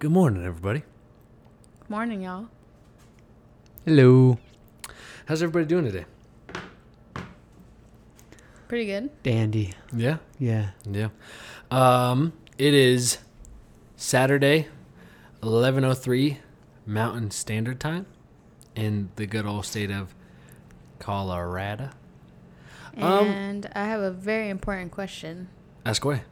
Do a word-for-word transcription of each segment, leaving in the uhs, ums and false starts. Good morning, everybody. Morning, y'all. Hello. How's everybody doing today? Pretty good. Dandy. Yeah? Yeah. Yeah. Um, it is Saturday, eleven oh three Mountain Standard Time in the good old state of Colorado. And um, I have a very important question. Ask away.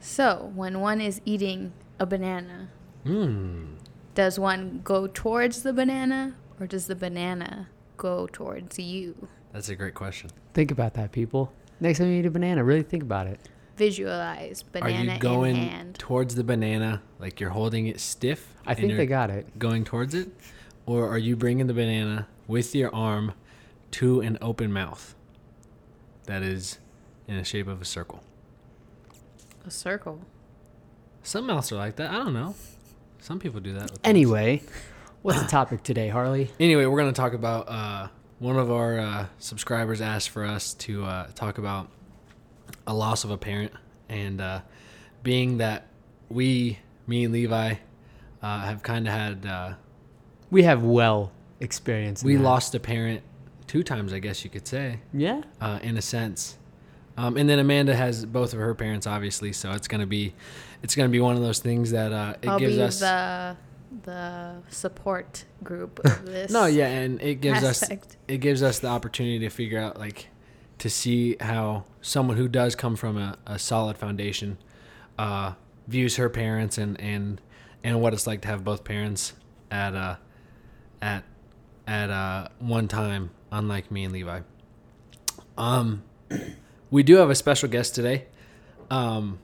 So, when one is eating a banana, mm. does one go towards the banana or does the banana go towards you? That's a great question. Think about that, people. Next time you eat a banana, really think about it. Visualize banana in hand. Are you going towards the banana like you're holding it stiff? I think they got it. Going towards it? Or are you bringing the banana with your arm to an open mouth that is in the shape of a circle? A circle? Some mouths are like that. I don't know. Some people do that. With anyway, those. What's the topic today, Harley? Anyway, we're going to talk about... Uh, one of our uh, subscribers asked for us to uh, talk about a loss of a parent, and uh, being that we, me and Levi, uh, have kind of had... Uh, we have well experienced We that. Lost a parent two times, I guess you could say. Yeah. Uh, in a sense. Um, and then Amanda has both of her parents, obviously, so it's going to be it's gonna be one of those things that uh, it I'll gives us... The- the support group of this no yeah and it gives aspect. us it gives us the opportunity to figure out, like, to see how someone who does come from a, a solid foundation uh views her parents, and and and what it's like to have both parents at uh at at uh one time, unlike me and Levi. Um we do have a special guest today. Um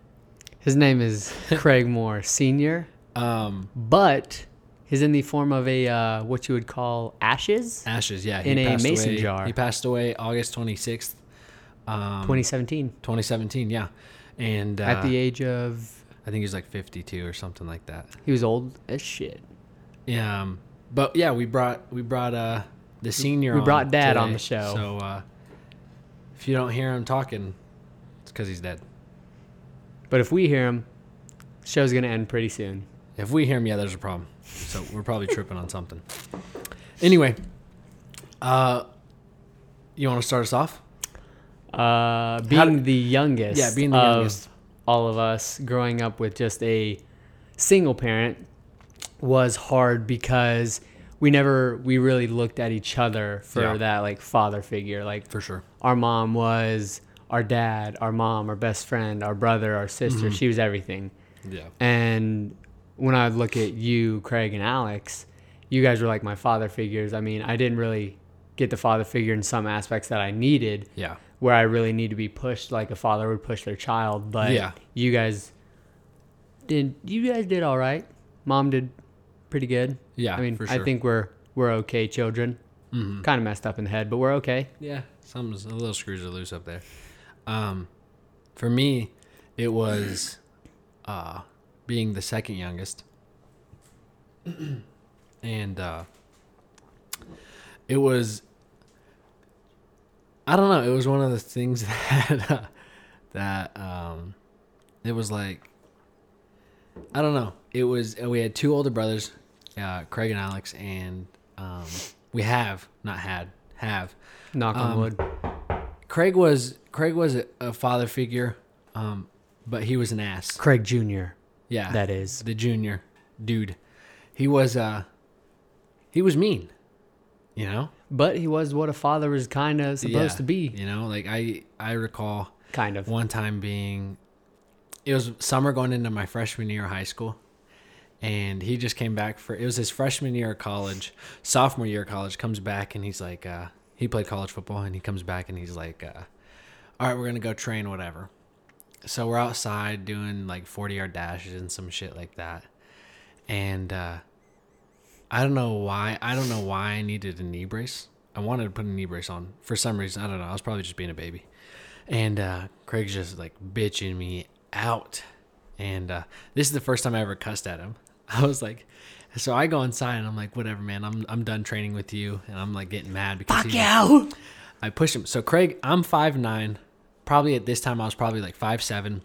his name is Craig Moore Senior. Um, but he's in the form of a uh, what you would call ashes. Ashes, yeah. He in a mason away. jar. He passed away August twenty-sixth, um, twenty seventeen. twenty seventeen, yeah. And uh, at the age of, I think he was like fifty-two or something like that. He was old as shit. Yeah, um, but yeah, we brought we brought uh, the senior. We on brought Dad today, on the show. So uh, if you don't hear him talking, it's because he's dead. But if we hear him, the show's gonna end pretty soon. If we hear him, yeah, there's a problem. So we're probably tripping on something. Anyway, uh, you want to start us off? Uh, being do, the youngest yeah, being the of youngest. all of us, growing up with just a single parent was hard because we never, we really looked at each other for yeah. that, like, father figure. Like, for sure. Our mom was our dad, our mom, our best friend, our brother, our sister. Mm-hmm. She was everything. Yeah. And... when I look at you, Craig and Alex, you guys were like my father figures. I mean, I didn't really get the father figure in some aspects that I needed. Yeah. Where I really need to be pushed like a father would push their child. But yeah. you guys did you guys did all right. Mom did pretty good. Yeah. I mean, for sure. I think we're we're okay children. Mm-hmm. Kind of messed up in the head, but we're okay. Yeah. Something's a little screws are loose up there. Um for me, it was uh being the second youngest, and uh, it was, I don't know, it was one of the things that, uh, that um, it was like, I don't know, it was, we had two older brothers, uh, Craig and Alex, and um, we have, not had, have. Knock on um, wood. Craig was, Craig was a, a father figure, um, but he was an ass. Craig Junior Yeah, that is the junior dude. He was uh, he was mean, you know. But he was what a father is kind of supposed yeah, to be, you know. Like I, I recall kind of one time being, it was summer going into my freshman year of high school, and he just came back for it was his freshman year of college, sophomore year of college. Comes back and he's like, uh, he played college football, and he comes back and he's like, uh, all right, we're gonna go train, whatever. So we're outside doing like forty-yard dashes and some shit like that. And uh, I don't know why. I don't know why I needed a knee brace. I wanted to put a knee brace on for some reason. I don't know. I was probably just being a baby. And uh, Craig's just like bitching me out. And uh, this is the first time I ever cussed at him. I was like, so I go inside and I'm like, whatever, man. I'm I'm done training with you. And I'm like getting mad because fuck you. I push him. So Craig, I'm five nine. Probably at this time, I was probably like five seven,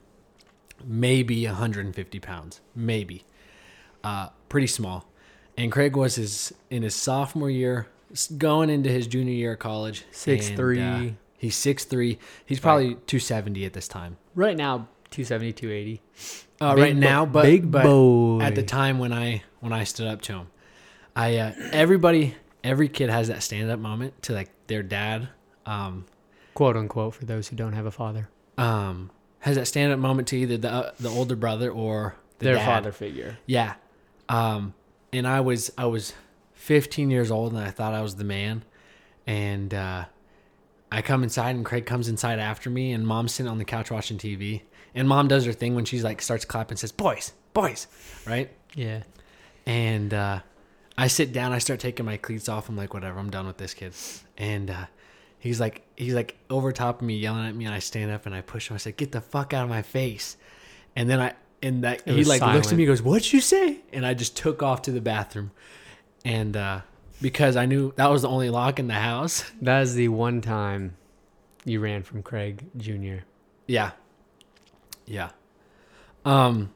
maybe one hundred fifty pounds, maybe. uh, pretty small. And Craig was his in his sophomore year, going into his junior year of college. six three Uh, he's six three He's probably right. two seventy at this time. Right now, two seventy, two eighty Uh, right bo- now, but, big but boy. At the time when I when I stood up to him, I uh, everybody, every kid has that stand-up moment to like their dad. Um, Quote, unquote, for those who don't have a father. Um, has that stand-up moment to either the uh, the older brother or the their dad. Father figure. Yeah. Um, and I was I was fifteen years old, and I thought I was the man. And uh, I come inside, and Craig comes inside after me, and Mom's sitting on the couch watching T V. And Mom does her thing when she's like starts clapping and says, boys, boys, right? Yeah. And uh, I sit down. I start taking my cleats off. I'm like, whatever, I'm done with this kid. And uh, he's like, he's like over top of me yelling at me, and I stand up, and I push him. I said, get the fuck out of my face. And then I... And that it he like silent. looks at me and goes, what'd you say? And I just took off to the bathroom. And uh, because I knew that was the only lock in the house. That is the one time you ran from Craig Junior Yeah. Yeah. Um,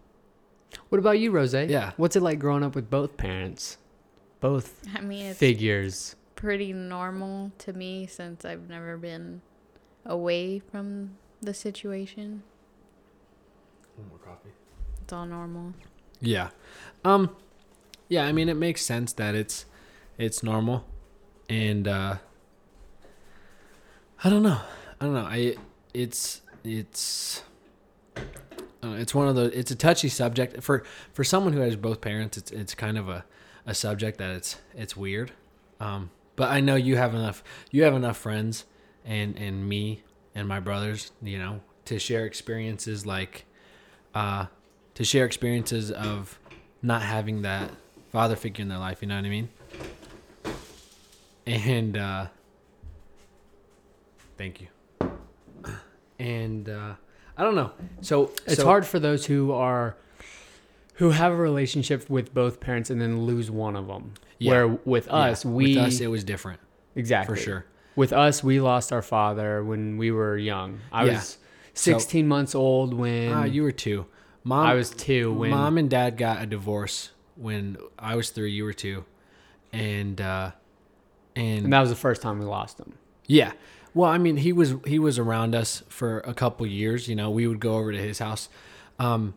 what about you, Rose? Yeah. What's it like growing up with both parents? Both I mean, it's figures. Pretty normal to me since I've never been away from the situation. One more coffee. It's all normal. Yeah. Um, yeah, I mean, it makes sense that it's it's normal. And uh, I don't know. I don't know. I it's it's uh, it's one of the it's a touchy subject for for someone who has both parents. It's it's kind of a, a subject that it's it's weird. Um, but I know you have enough you have enough friends and and me and my brothers, you know, to share experiences like uh to share experiences of not having that father figure in their life, you know what I mean? And, uh, thank you. And, uh, I don't know. So it's so, hard for those who are, who have a relationship with both parents and then lose one of them. Yeah. Where with us, yeah. we, with us, it was different. Exactly. For sure. With us, we lost our father when we were young. I yeah. was sixteen so, months old when uh, you were two. Mom, I was two when Mom and Dad got a divorce when I was three, you were two, and uh, and and that was the first time we lost him. Yeah, well, I mean, he was he was around us for a couple years. You know, we would go over to his house, um,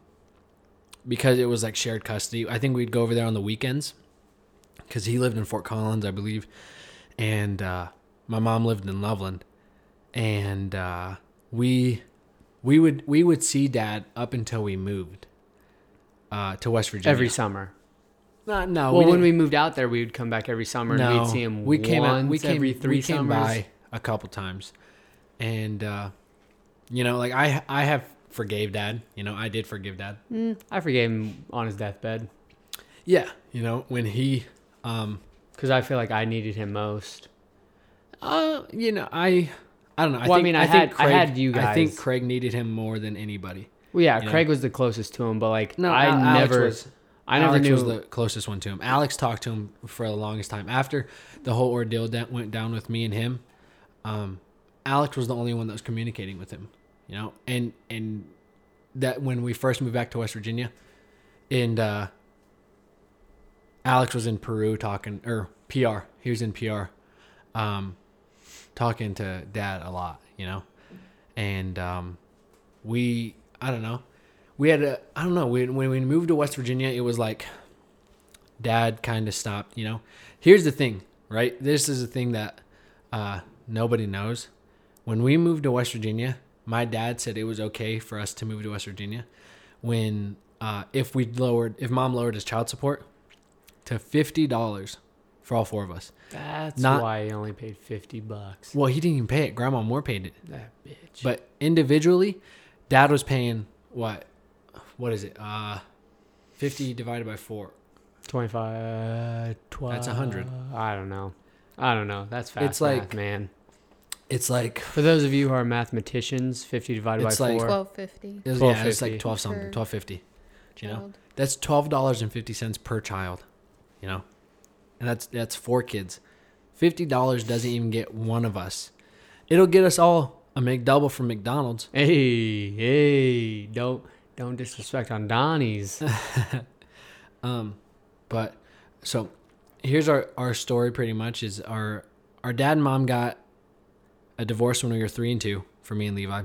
because it was like shared custody. I think we'd go over there on the weekends because he lived in Fort Collins, I believe, and uh, my mom lived in Loveland, and uh, we. We would we would see Dad up until we moved uh, to West Virginia every summer. No, no. Well, we when we moved out there, we would come back every summer no, and we'd see him. We came once, out, we came, every three we summers. Came by a couple times, and uh, you know, like I I have forgave Dad. You know, I did forgive Dad. Mm, I forgave him on his deathbed. Yeah, you know when he, because um, I feel like I needed him most. Uh, you know I. I don't know. I well, think, I mean, I, I had Craig, I had you guys. I think Craig needed him more than anybody. Well, yeah, you Craig know? was the closest to him, but like no, I Alex never, was, I never Alex knew was the closest one to him. Alex talked to him for the longest time after the whole ordeal that went down with me and him. Um, Alex was the only one that was communicating with him, you know, and and that when we first moved back to West Virginia, and uh, Alex was in Peru talking or P R. He was in P R. Um, talking to Dad a lot, you know, and um, we, I don't know, we had a, I don't know, we, when we moved to West Virginia, it was like Dad kind of stopped, you know. Here's the thing, right? This is the thing that uh, nobody knows. When we moved to West Virginia, my dad said it was okay for us to move to West Virginia when, uh, if we lowered, if Mom lowered his child support to fifty dollars for all four of us. That's Not, why he only paid fifty bucks. Well, he didn't even pay it. Grandma Moore paid it. That bitch. But individually, Dad was paying what? What is it? Uh, fifty divided by four. twenty-five, twelve. That's one hundred. I don't know. I don't know. That's fast it's math, like, man. It's like... For those of you who are mathematicians, fifty divided by like, four. twelve fifty. It was, twelve fifty. Yeah, it's like twelve something. twelve fifty. You know? That's twelve dollars and fifty cents per child. You know? And that's that's four kids. fifty dollars doesn't even get one of us. It'll get us all a McDouble from McDonald's. Hey, hey, don't don't disrespect on Donnie's. um, But so here's our, our story pretty much is our, our dad and mom got a divorce when we were three and two for me and Levi.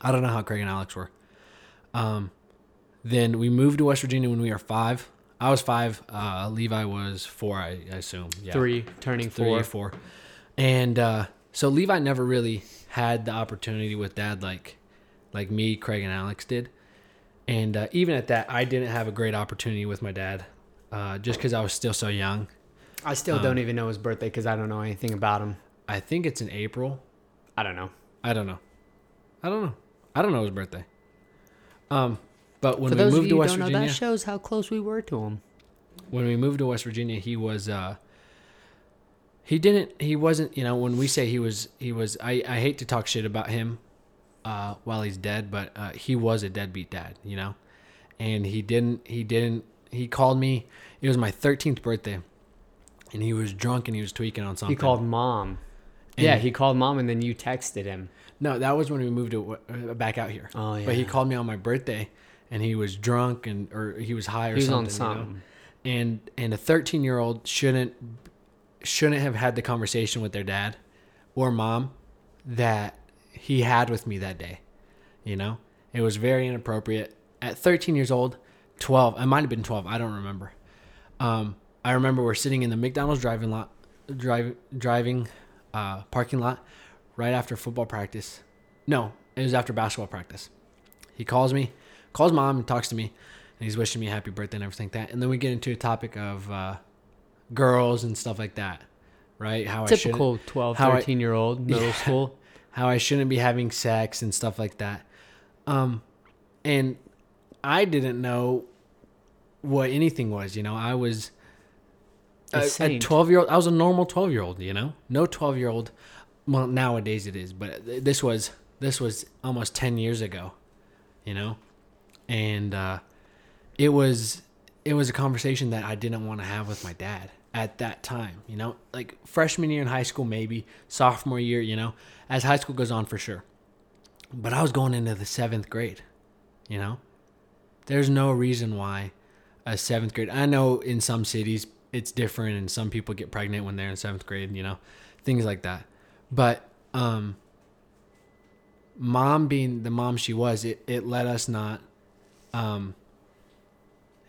I don't know how Craig and Alex were. Um, then we moved to West Virginia when we were five. I was five. Uh, Levi was four, I, I assume. Yeah. Three, turning three, four. four. And uh, so Levi never really had the opportunity with dad like like me, Craig, and Alex did. And uh, even at that, I didn't have a great opportunity with my dad uh, just because I was still so young. I still um, don't even know his birthday because I don't know anything about him. I think it's in April. I don't know. I don't know. I don't know. I don't know his birthday. Um, but when we moved to West Virginia, that shows how close we were to him. When we moved to West Virginia, he was, uh, he didn't, he wasn't, you know, when we say he was, he was, I, I hate to talk shit about him, uh, while he's dead, but, uh, he was a deadbeat dad, you know, and he didn't, he didn't, he called me, it was my thirteenth birthday and he was drunk and he was tweaking on something. He called mom. And yeah. He called mom and then you texted him. No, that was when we moved to, uh, back out here. Oh yeah. But he called me on my birthday and he was drunk and, or he was high or he was something. On something. You know? And, and a thirteen year old shouldn't, shouldn't have had the conversation with their dad or mom that he had with me that day. You know, it was very inappropriate at thirteen years old, twelve. I might've been twelve. I don't remember. Um, I remember we're sitting in the McDonald's driving lot, drive, driving, uh, parking lot right after football practice. No, it was after basketball practice. He calls me, calls mom and talks to me and he's wishing me a happy birthday and everything like that. And then we get into a topic of, uh, girls and stuff like that, right? How typical I twelve, thirteen year old middle yeah, school, how I shouldn't be having sex and stuff like that. Um, and I didn't know what anything was, you know, I was a, a twelve year old. I was a normal twelve year old, you know, no twelve year old. Well, nowadays it is, but this was, this was almost ten years ago, you know? And, uh, it was, it was a conversation that I didn't want to have with my dad at that time, you know, like freshman year in high school, maybe sophomore year, you know, as high school goes on for sure. But I was going into the seventh grade, you know, there's no reason why a seventh grade, I know in some cities it's different and some people get pregnant when they're in seventh grade, you know, things like that. But, um, mom being the mom she was, it, it let us not, um,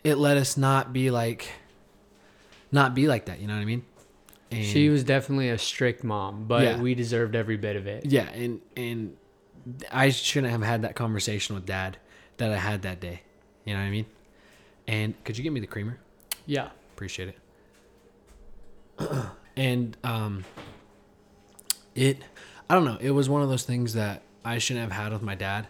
it let us not be like, not be like that. You know what I mean? And she was definitely a strict mom, but yeah, we deserved every bit of it. Yeah. And, and I shouldn't have had that conversation with dad that I had that day. You know what I mean? And could you give me the creamer? Yeah. Appreciate it. And, um, it, I don't know. It was one of those things that I shouldn't have had with my dad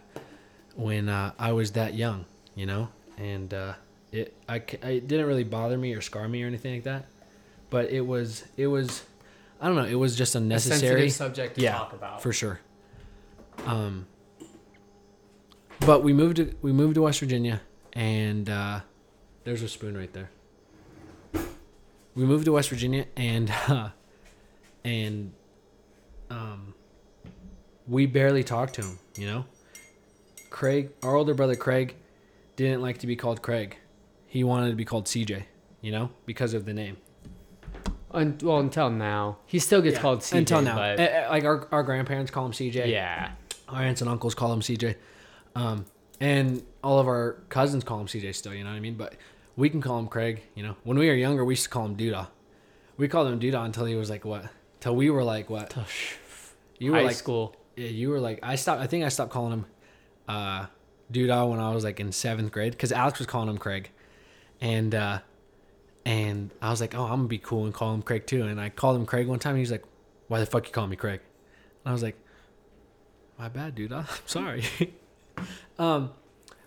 when, uh, I was that young, you know? And, uh, It I it didn't really bother me or scar me or anything like that, but it was it was, I don't know. It was just unnecessary. A sensitive subject to yeah, talk about for sure. Um. But we moved to we moved to West Virginia, and uh, there's a spoon right there. We moved to West Virginia, and uh, and um, we barely talked to him. You know, Craig, our older brother Craig, didn't like to be called Craig. He wanted to be called C J, you know, because of the name. And, well, until now. He still gets yeah, called C J. Until now. But... Like our, our grandparents call him C J. Yeah. Our aunts and uncles call him C J. Um, and all of our cousins call him C J still, you know what I mean? But we can call him Craig, you know. When we were younger, we used to call him Duda. We called him Duda until he was like what? Until we were like what? You were High like, school. Yeah, you were like, I stopped, I think I stopped calling him uh, Duda when I was like in seventh grade because Alex was calling him Craig. And, uh, and I was like, oh, I'm gonna be cool and call him Craig too. And I called him Craig one time and he's like, why the fuck you call me Craig? And I was like, my bad, dude. I'm sorry. um,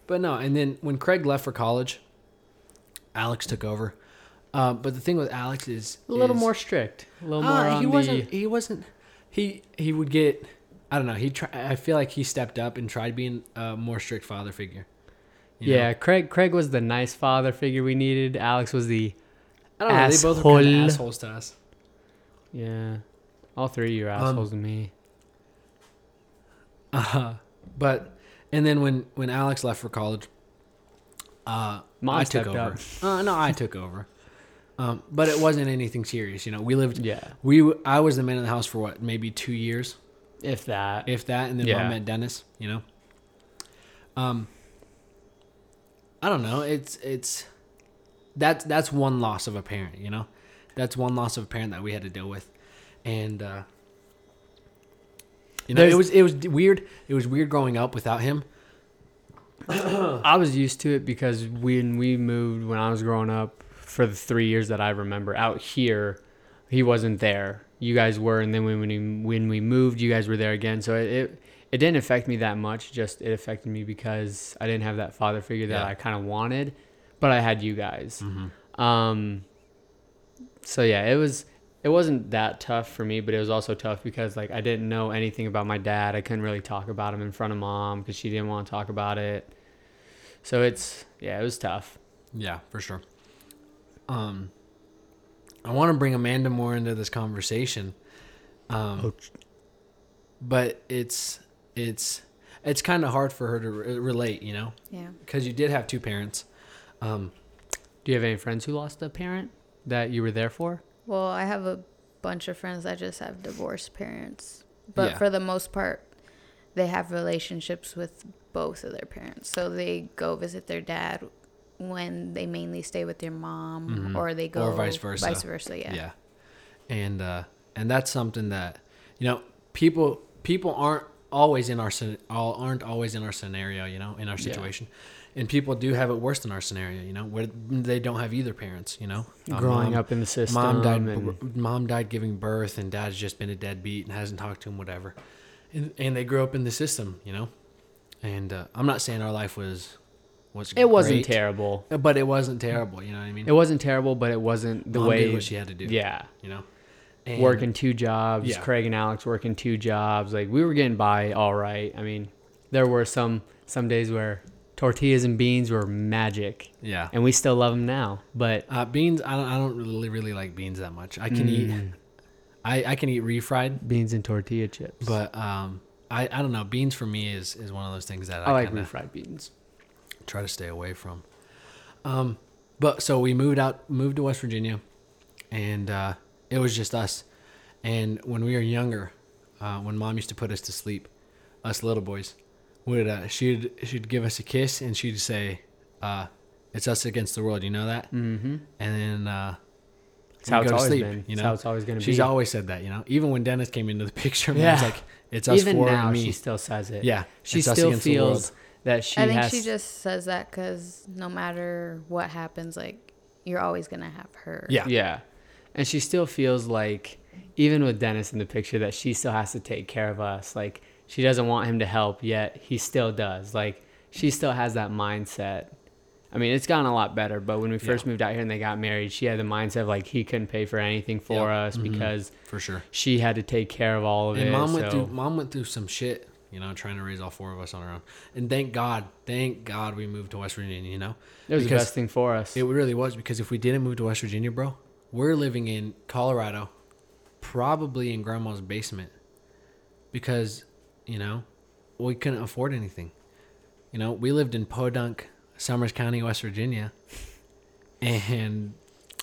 but no. And then when Craig left for college, Alex took over. Um, uh, but the thing with Alex is a little is, more strict, a little more, uh, he wasn't, the... he wasn't, he, he would get, I don't know. He tried, I feel like he stepped up and tried being a more strict father figure. You yeah, know? Craig Craig was the nice father figure we needed. Alex was the I don't know, asshole. They both were kind of assholes to us. Yeah. All three of you are assholes um, to me. Uh, but, and then when, when Alex left for college, Uh, Mom I took over. Uh, no, I took over. Um, but it wasn't anything serious. You know, we lived. Yeah. We I was the man of the house for what, maybe two years, if that. If that, and then yeah. Mom met Dennis. You know. Um. I don't know. It's it's that's that's one loss of a parent. You know, that's one loss of a parent that we had to deal with, and uh, you know, There's, it was it was weird. It was weird growing up without him. I was used to it because when we moved, when I was growing up, for the three years that I remember out here, he wasn't there. You guys were, and then when when, he, when we moved, you guys were there again. So it, it it didn't affect me that much. Just it affected me because I didn't have that father figure that yeah. I kind of wanted, but I had you guys. Mm-hmm. Um, so yeah, it was it wasn't that tough for me, but it was also tough because like I didn't know anything about my dad. I couldn't really talk about him in front of Mom because she didn't want to talk about it. So it's, yeah, it was tough. Yeah, for sure. Um, I want to bring Amanda more into this conversation. Um, oh. But it's, it's, it's kind of hard for her to re- relate, you know? Yeah. Because you did have two parents. Um, do you have any friends who lost a parent that you were there for? Well, I have a bunch of friends that just have divorced parents. But yeah. for the most part, they have relationships with both of their parents. So they go visit their dad when they mainly stay with their mom, mm-hmm. or they go or vice versa. Vice versa, yeah. Yeah. And uh, and that's something that, you know, people people aren't always in our aren't always in our scenario, you know, in our situation. Yeah. And people do have it worse than our scenario, you know, where they don't have either parents, you know. Um, Growing mom, up in the system. Mom died and... mom died giving birth, and dad's just been a deadbeat and hasn't talked to him, whatever. And, and they grew up in the system, you know. And uh, I'm not saying our life was, was it great, wasn't terrible, but it wasn't terrible. You know what I mean? It wasn't terrible, but it wasn't the Mom way did what she had to do. Yeah, you know, and working two jobs. Yeah. Craig and Alex working two jobs. Like we were getting by all right. I mean, there were some some days where tortillas and beans were magic. Yeah, and we still love them now. But uh, beans, I don't, I don't really really like beans that much. I can mm. eat, I, I can eat refried beans and tortilla chips, but um. I, I don't know. Beans for me is, is one of those things that I, I like refried beans. Try to stay away from. Um, but so we moved out, moved to West Virginia, and uh, it was just us. And when we were younger, uh, when Mom used to put us to sleep, us little boys, would uh, she'd she'd give us a kiss and she'd say, uh, "It's us against the world." You know that? Mm-hmm. And then. Uh, It's how it's always sleep, been. You know? It's how it's always going to be. She's always said that, you know. Even when Dennis came into the picture, yeah. Mom's like, it's us Even four now, and me. She still says it. Yeah. She it's still feels that she has. I think has... she just says that because no matter what happens, like, you're always going to have her. Yeah. Yeah. And she still feels like, even with Dennis in the picture, that she still has to take care of us. Like, she doesn't want him to help, yet he still does. Like, she still has that mindset. I mean, it's gotten a lot better, but when we first yeah. moved out here and they got married, she had the mindset of like he couldn't pay for anything for yep. us mm-hmm. because for sure she had to take care of all of and it. And mom went so. through mom went through some shit, you know, trying to raise all four of us on her own. And thank God, thank God we moved to West Virginia, you know. It was because the best thing for us. It really was, because if we didn't move to West Virginia, bro, we're living in Colorado, probably in grandma's basement, because, you know, we couldn't afford anything. You know, we lived in Podunk, Summers County, West Virginia, and, and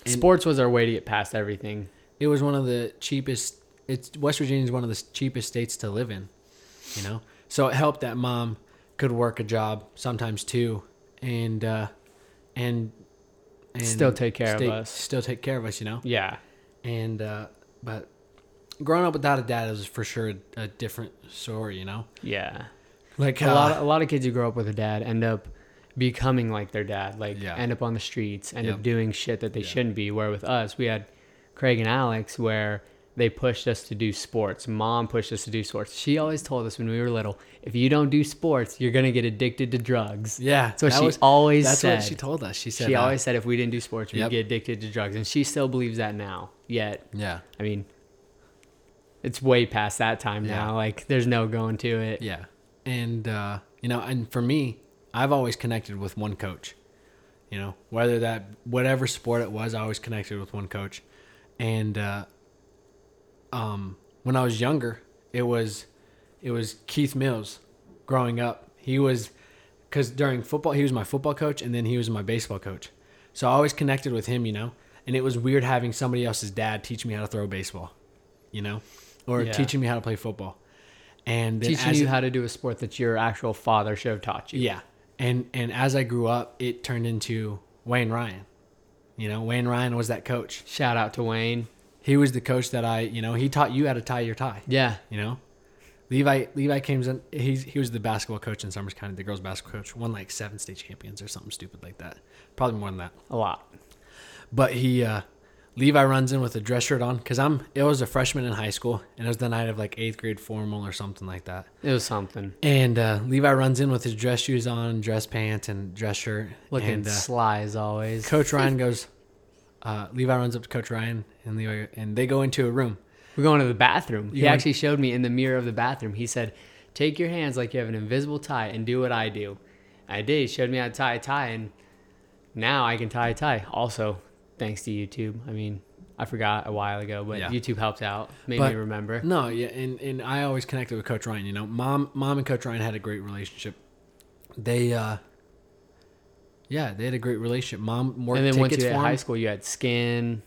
sports was our way to get past everything. It was one of the cheapest. It's West Virginia is one of the cheapest states to live in, you know. So it helped that Mom could work a job, sometimes two, and uh, and and still take care stay, of us. Still take care of us, you know. Yeah. And uh, but growing up without a dad is for sure a, a different story, you know. Yeah. Like a uh, lot, of, a lot of kids who grow up with a dad end up becoming like their dad, like yeah. end up on the streets, end yep. up doing shit that they yeah. shouldn't be. Where with us, we had Craig and Alex, where they pushed us to do sports. Mom pushed us to do sports. She always told us when we were little, if you don't do sports, you're gonna get addicted to drugs. Yeah, so she was, always that's said. That's what she told us. She said she that. always said if we didn't do sports, we'd yep. get addicted to drugs, and she still believes that now. Yet, yeah, I mean, it's way past that time yeah. now. Like, there's no going to it. Yeah, and uh, you know, and for me, I've always connected with one coach, you know, whether that, whatever sport it was, I always connected with one coach. And, uh, um, when I was younger, it was, it was Keith Mills growing up. He was because during football, he was my football coach, and then he was my baseball coach. So I always connected with him, you know, and it was weird having somebody else's dad teach me how to throw baseball, you know, or yeah. teaching me how to play football. And then teaching you it, how to do a sport that your actual father should have taught you. Yeah. And and as I grew up, it turned into Wayne Ryan. You know, Wayne Ryan was that coach. Shout out to Wayne. He was the coach that I, you know, he taught you how to tie your tie. Yeah. You know, Levi Levi came in. He's, he was the basketball coach in Summers County, the girls' basketball coach. Won like seven state champions or something stupid like that. Probably more than that. A lot. But he, uh, Levi runs in with a dress shirt on because I'm, it was a freshman in high school and it was the night of like eighth grade formal or something like that. It was something. And uh, Levi runs in with his dress shoes on, dress pants, and dress shirt. Looking and, uh, sly as always. Coach Ryan goes, uh, Levi runs up to Coach Ryan and Levi, and they go into a room. We're going to the bathroom. He yeah. actually showed me in the mirror of the bathroom. He said, take your hands like you have an invisible tie and do what I do. I did. He showed me how to tie a tie and now I can tie a tie also. Thanks to YouTube. I mean, I forgot a while ago, but yeah. YouTube helped out, made but, me remember. No, yeah, and, and I always connected with Coach Ryan. You know, mom, mom and Coach Ryan had a great relationship. They, uh, yeah, they had a great relationship. Mom worked tickets for him. And then once you had high school, you had Skin.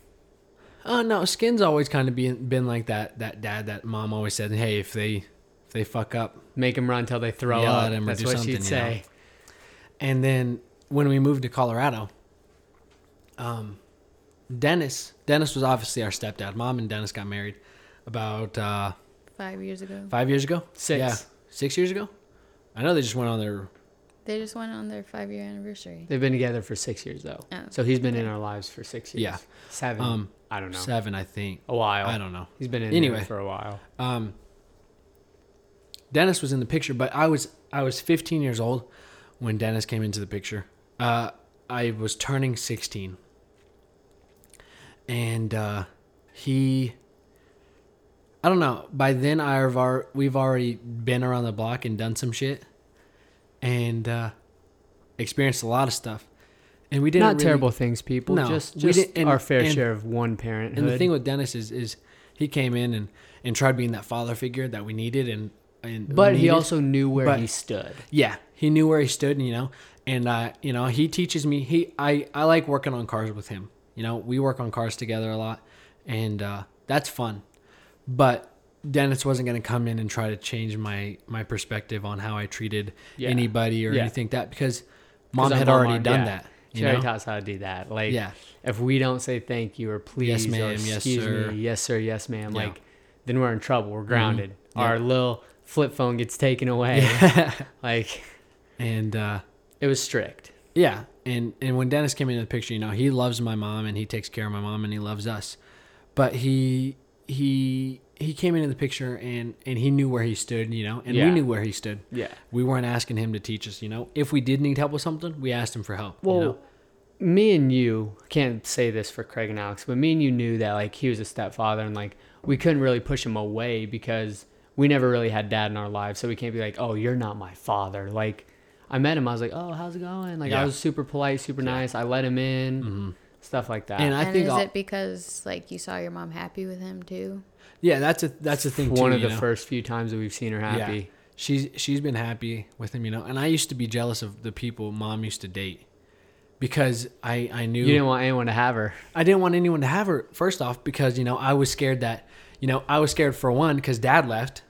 Oh uh, no, Skin's always kind of been been like that. That dad that mom always said, hey, if they if they fuck up, make them run till they throw yell up. At him That's or do what something, she'd you say. Know? And then when we moved to Colorado, um. Dennis, Dennis was obviously our stepdad. Mom and Dennis got married about uh, five years ago. Five years ago, six, yeah, six years ago. I know they just went on their. They just went on their five-year anniversary. They've been together for six years though, oh. so he's been in our lives for six years. Yeah, seven. Um, I don't know. Seven, I think. A while. I don't know. He's been in anyway, there for a while. Um, Dennis was in the picture, but I was I was fifteen years old when Dennis came into the picture. Uh, I was turning sixteen. And uh, he, I don't know, by then I've ar- we've already been around the block and done some shit and uh, experienced a lot of stuff. And we didn't Not really, terrible things, people. No, just just and, our fair and, share of one parenthood. And the thing with Dennis is, is he came in and, and tried being that father figure that we needed. and, and But needed. He also knew where but, he stood. Yeah, he knew where he stood, you know. And, uh, you know, he teaches me. He I, I like working on cars with him. You know, we work on cars together a lot, and uh, that's fun. But Dennis wasn't going to come in and try to change my, my perspective on how I treated yeah. anybody or yeah. anything like that because mom had already mom, done yeah. that. You she already taught us how to do that. Like, yeah. if we don't say thank you or please yes, ma'am, or excuse yes, sir. me, yes, sir, yes, ma'am, yeah. like, then we're in trouble. We're grounded. Mm-hmm. Yeah. Our little flip phone gets taken away. Yeah. like, and uh, it was strict. Yeah. And and when Dennis came into the picture, you know, he loves my mom and he takes care of my mom and he loves us. But he he he came into the picture and, and he knew where he stood, you know, and yeah. we knew where he stood. Yeah. We weren't asking him to teach us, you know. If we did need help with something, we asked him for help. Well, you know? Me and you, I can't say this for Craig and Alex, but me and you knew that, like, he was a stepfather and, like, we couldn't really push him away because we never really had dad in our lives. So we can't be like, oh, you're not my father. Like, I met him. I was like, "Oh, how's it going?" Like yeah. I was super polite, super yeah. nice. I let him in, mm-hmm. stuff like that. And I and think is I'll, it because like you saw your mom happy with him too? Yeah, that's a that's a thing. One too, of the know? first few times that we've seen her happy, yeah. she's she's been happy with him, you know. And I used to be jealous of the people mom used to date because I I knew you didn't want anyone to have her. I didn't want anyone to have her. First off, because you know I was scared that you know I was scared for one because dad left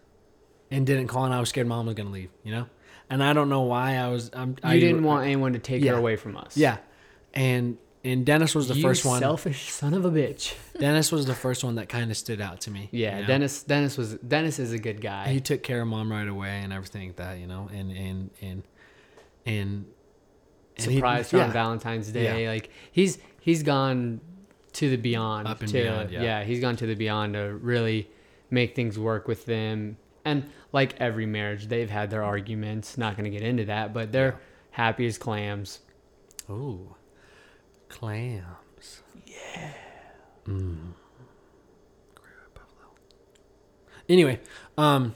and didn't call, and I was scared mom was gonna leave, you know. And I don't know why I was. I'm, you I, didn't want anyone to take yeah. her away from us. Yeah, and and Dennis was the you first one. Selfish son of a bitch. Dennis was the first one that kind of stood out to me. Yeah, you know? Dennis. Dennis was. Dennis is a good guy. He took care of mom right away and everything like that, you know. And and and and, and surprised he, her yeah. on Valentine's Day. Yeah. Like he's he's gone to the beyond. Up and to, beyond. Yeah. yeah, he's gone to the beyond to really make things work with them. And like every marriage, they've had their arguments. Not going to get into that, but they're yeah. happy as clams. Ooh, clams. Yeah. Mm. Anyway, um,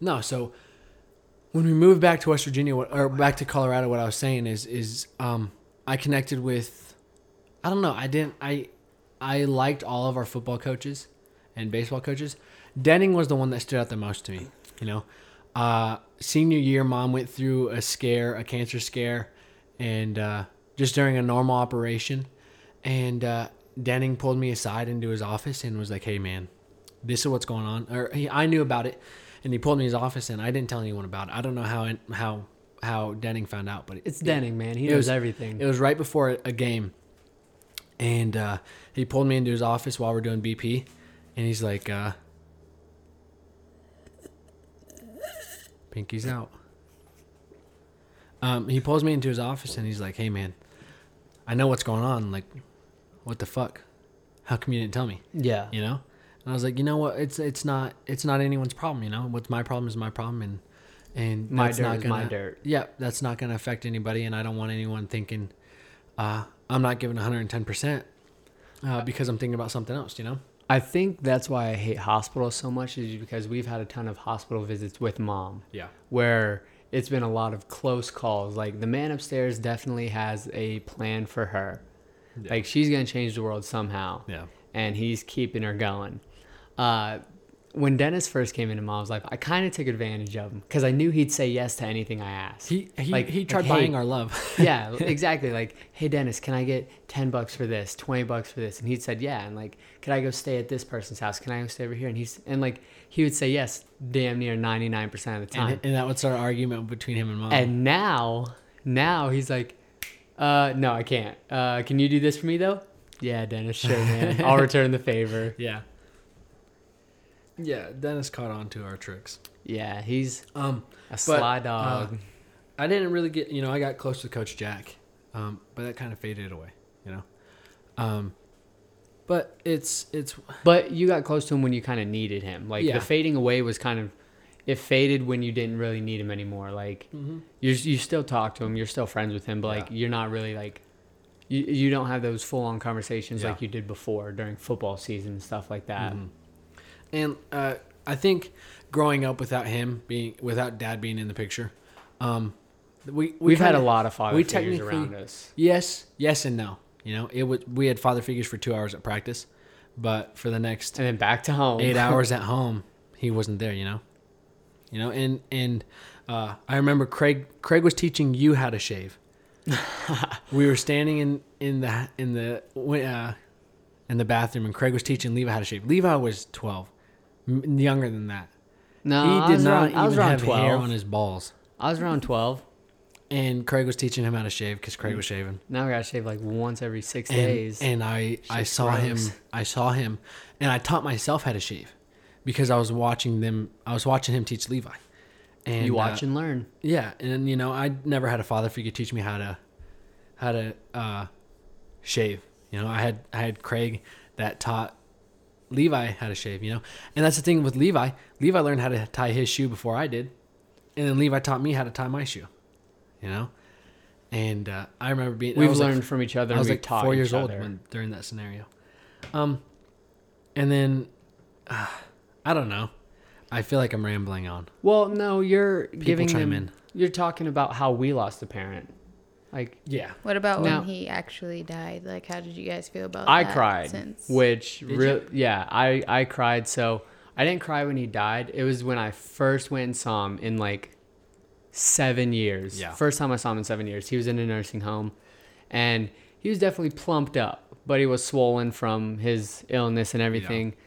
no. So when we moved back to West Virginia or back to Colorado, what I was saying is, is um, I connected with. I don't know. I didn't. I I liked all of our football coaches and baseball coaches. Denning was the one that stood out the most to me, you know. Uh, senior year, mom went through a scare, a cancer scare, and uh, just during a normal operation. And uh, Denning pulled me aside into his office and was like, "Hey, man, this is what's going on." Or he, I knew about it, and he pulled me in his office, and I didn't tell anyone about it. I don't know how how how Denning found out, but it, it's Denning, man. He knows was, everything. It was right before a game, and uh, he pulled me into his office while we we're doing B P, and he's like, Uh, Pinky's out. Um, he pulls me into his office and he's like, "Hey, man, I know what's going on. Like, what the fuck? How come you didn't tell me?" Yeah, you know. And I was like, "You know what? It's it's not it's not anyone's problem. You know, what's my problem is my problem, and and my that's dirt not gonna, is my dirt. Yeah, that's not going to affect anybody. And I don't want anyone thinking uh, I'm not giving one hundred ten percent uh, because I'm thinking about something else. You know." I think that's why I hate hospitals so much, is because we've had a ton of hospital visits with mom. Yeah. Where it's been a lot of close calls. Like, the man upstairs definitely has a plan for her. Yeah. Like, she's going to change the world somehow. Yeah. And he's keeping her going. Uh, when Dennis first came into mom's life, I kind of took advantage of him because I knew he'd say yes to anything I asked. He he, like, he tried like, buying hey, our love. Yeah, exactly. Like, "Hey, Dennis, can I get ten bucks for this, twenty bucks for this?" And he'd said, "Yeah." And like, "Could I go stay at this person's house? Can I go stay over here?" And he's and like, he would say yes damn near ninety-nine percent of the time. And, and that would start an argument between him and mom. And now, now he's like, uh, "No, I can't. Uh, can you do this for me though?" "Yeah, Dennis, sure, man. I'll return the favor." Yeah. Yeah, Dennis caught on to our tricks. Yeah, he's um, a sly but, dog. Uh, I didn't really get, you know, I got close to Coach Jack, um, but that kind of faded away, you know. Um, but it's it's. But you got close to him when you kind of needed him. Like yeah. The fading away was kind of, it faded when you didn't really need him anymore. Like mm-hmm. you you still talk to him, you're still friends with him, but like yeah. you're not really like, you you don't have those full on conversations yeah. like you did before during football season and stuff like that. Mm-hmm. And uh, I think growing up without him being, without dad being in the picture, um, we, we we've kinda, had a lot of father figures around us. Yes, yes, and no. You know, it was we had father figures for two hours at practice, but for the next and then back to home eight hours at home, he wasn't there. You know, you know, and and uh, I remember Craig Craig was teaching you how to shave. We were standing in in the in the uh, in the bathroom, and Craig was teaching Levi how to shave. Levi was twelve. Younger than that. No, he did not even have hair on his balls. I was around twelve, and Craig was teaching him how to shave because Craig was shaving. Now I gotta shave like once every six and, days. And I, I saw him, I saw him, and I taught myself how to shave because I was watching them. I was watching him teach Levi. And you watch uh, and learn. Yeah, and you know I never had a father figure teach me how to, how to uh, shave. You know I had I had Craig that taught Levi had to shave, you know, and that's the thing with Levi. Levi learned how to tie his shoe before I did, and then Levi taught me how to tie my shoe, you know. And uh, I remember being we've learned like, from each other. I was like four years old when, during that scenario, um, and then uh, I don't know. I feel like I'm rambling on. Well, no, you're People giving them. In. You're talking about how we lost a parent. Like, yeah. What about now, when he actually died? Like, how did you guys feel about I that? I cried, since? which really, yeah, I, I cried. So I didn't cry when he died. It was when I first went and saw him in like seven years. Yeah. First time I saw him in seven years. He was in a nursing home, and he was definitely plumped up, but he was swollen from his illness and everything. Yeah.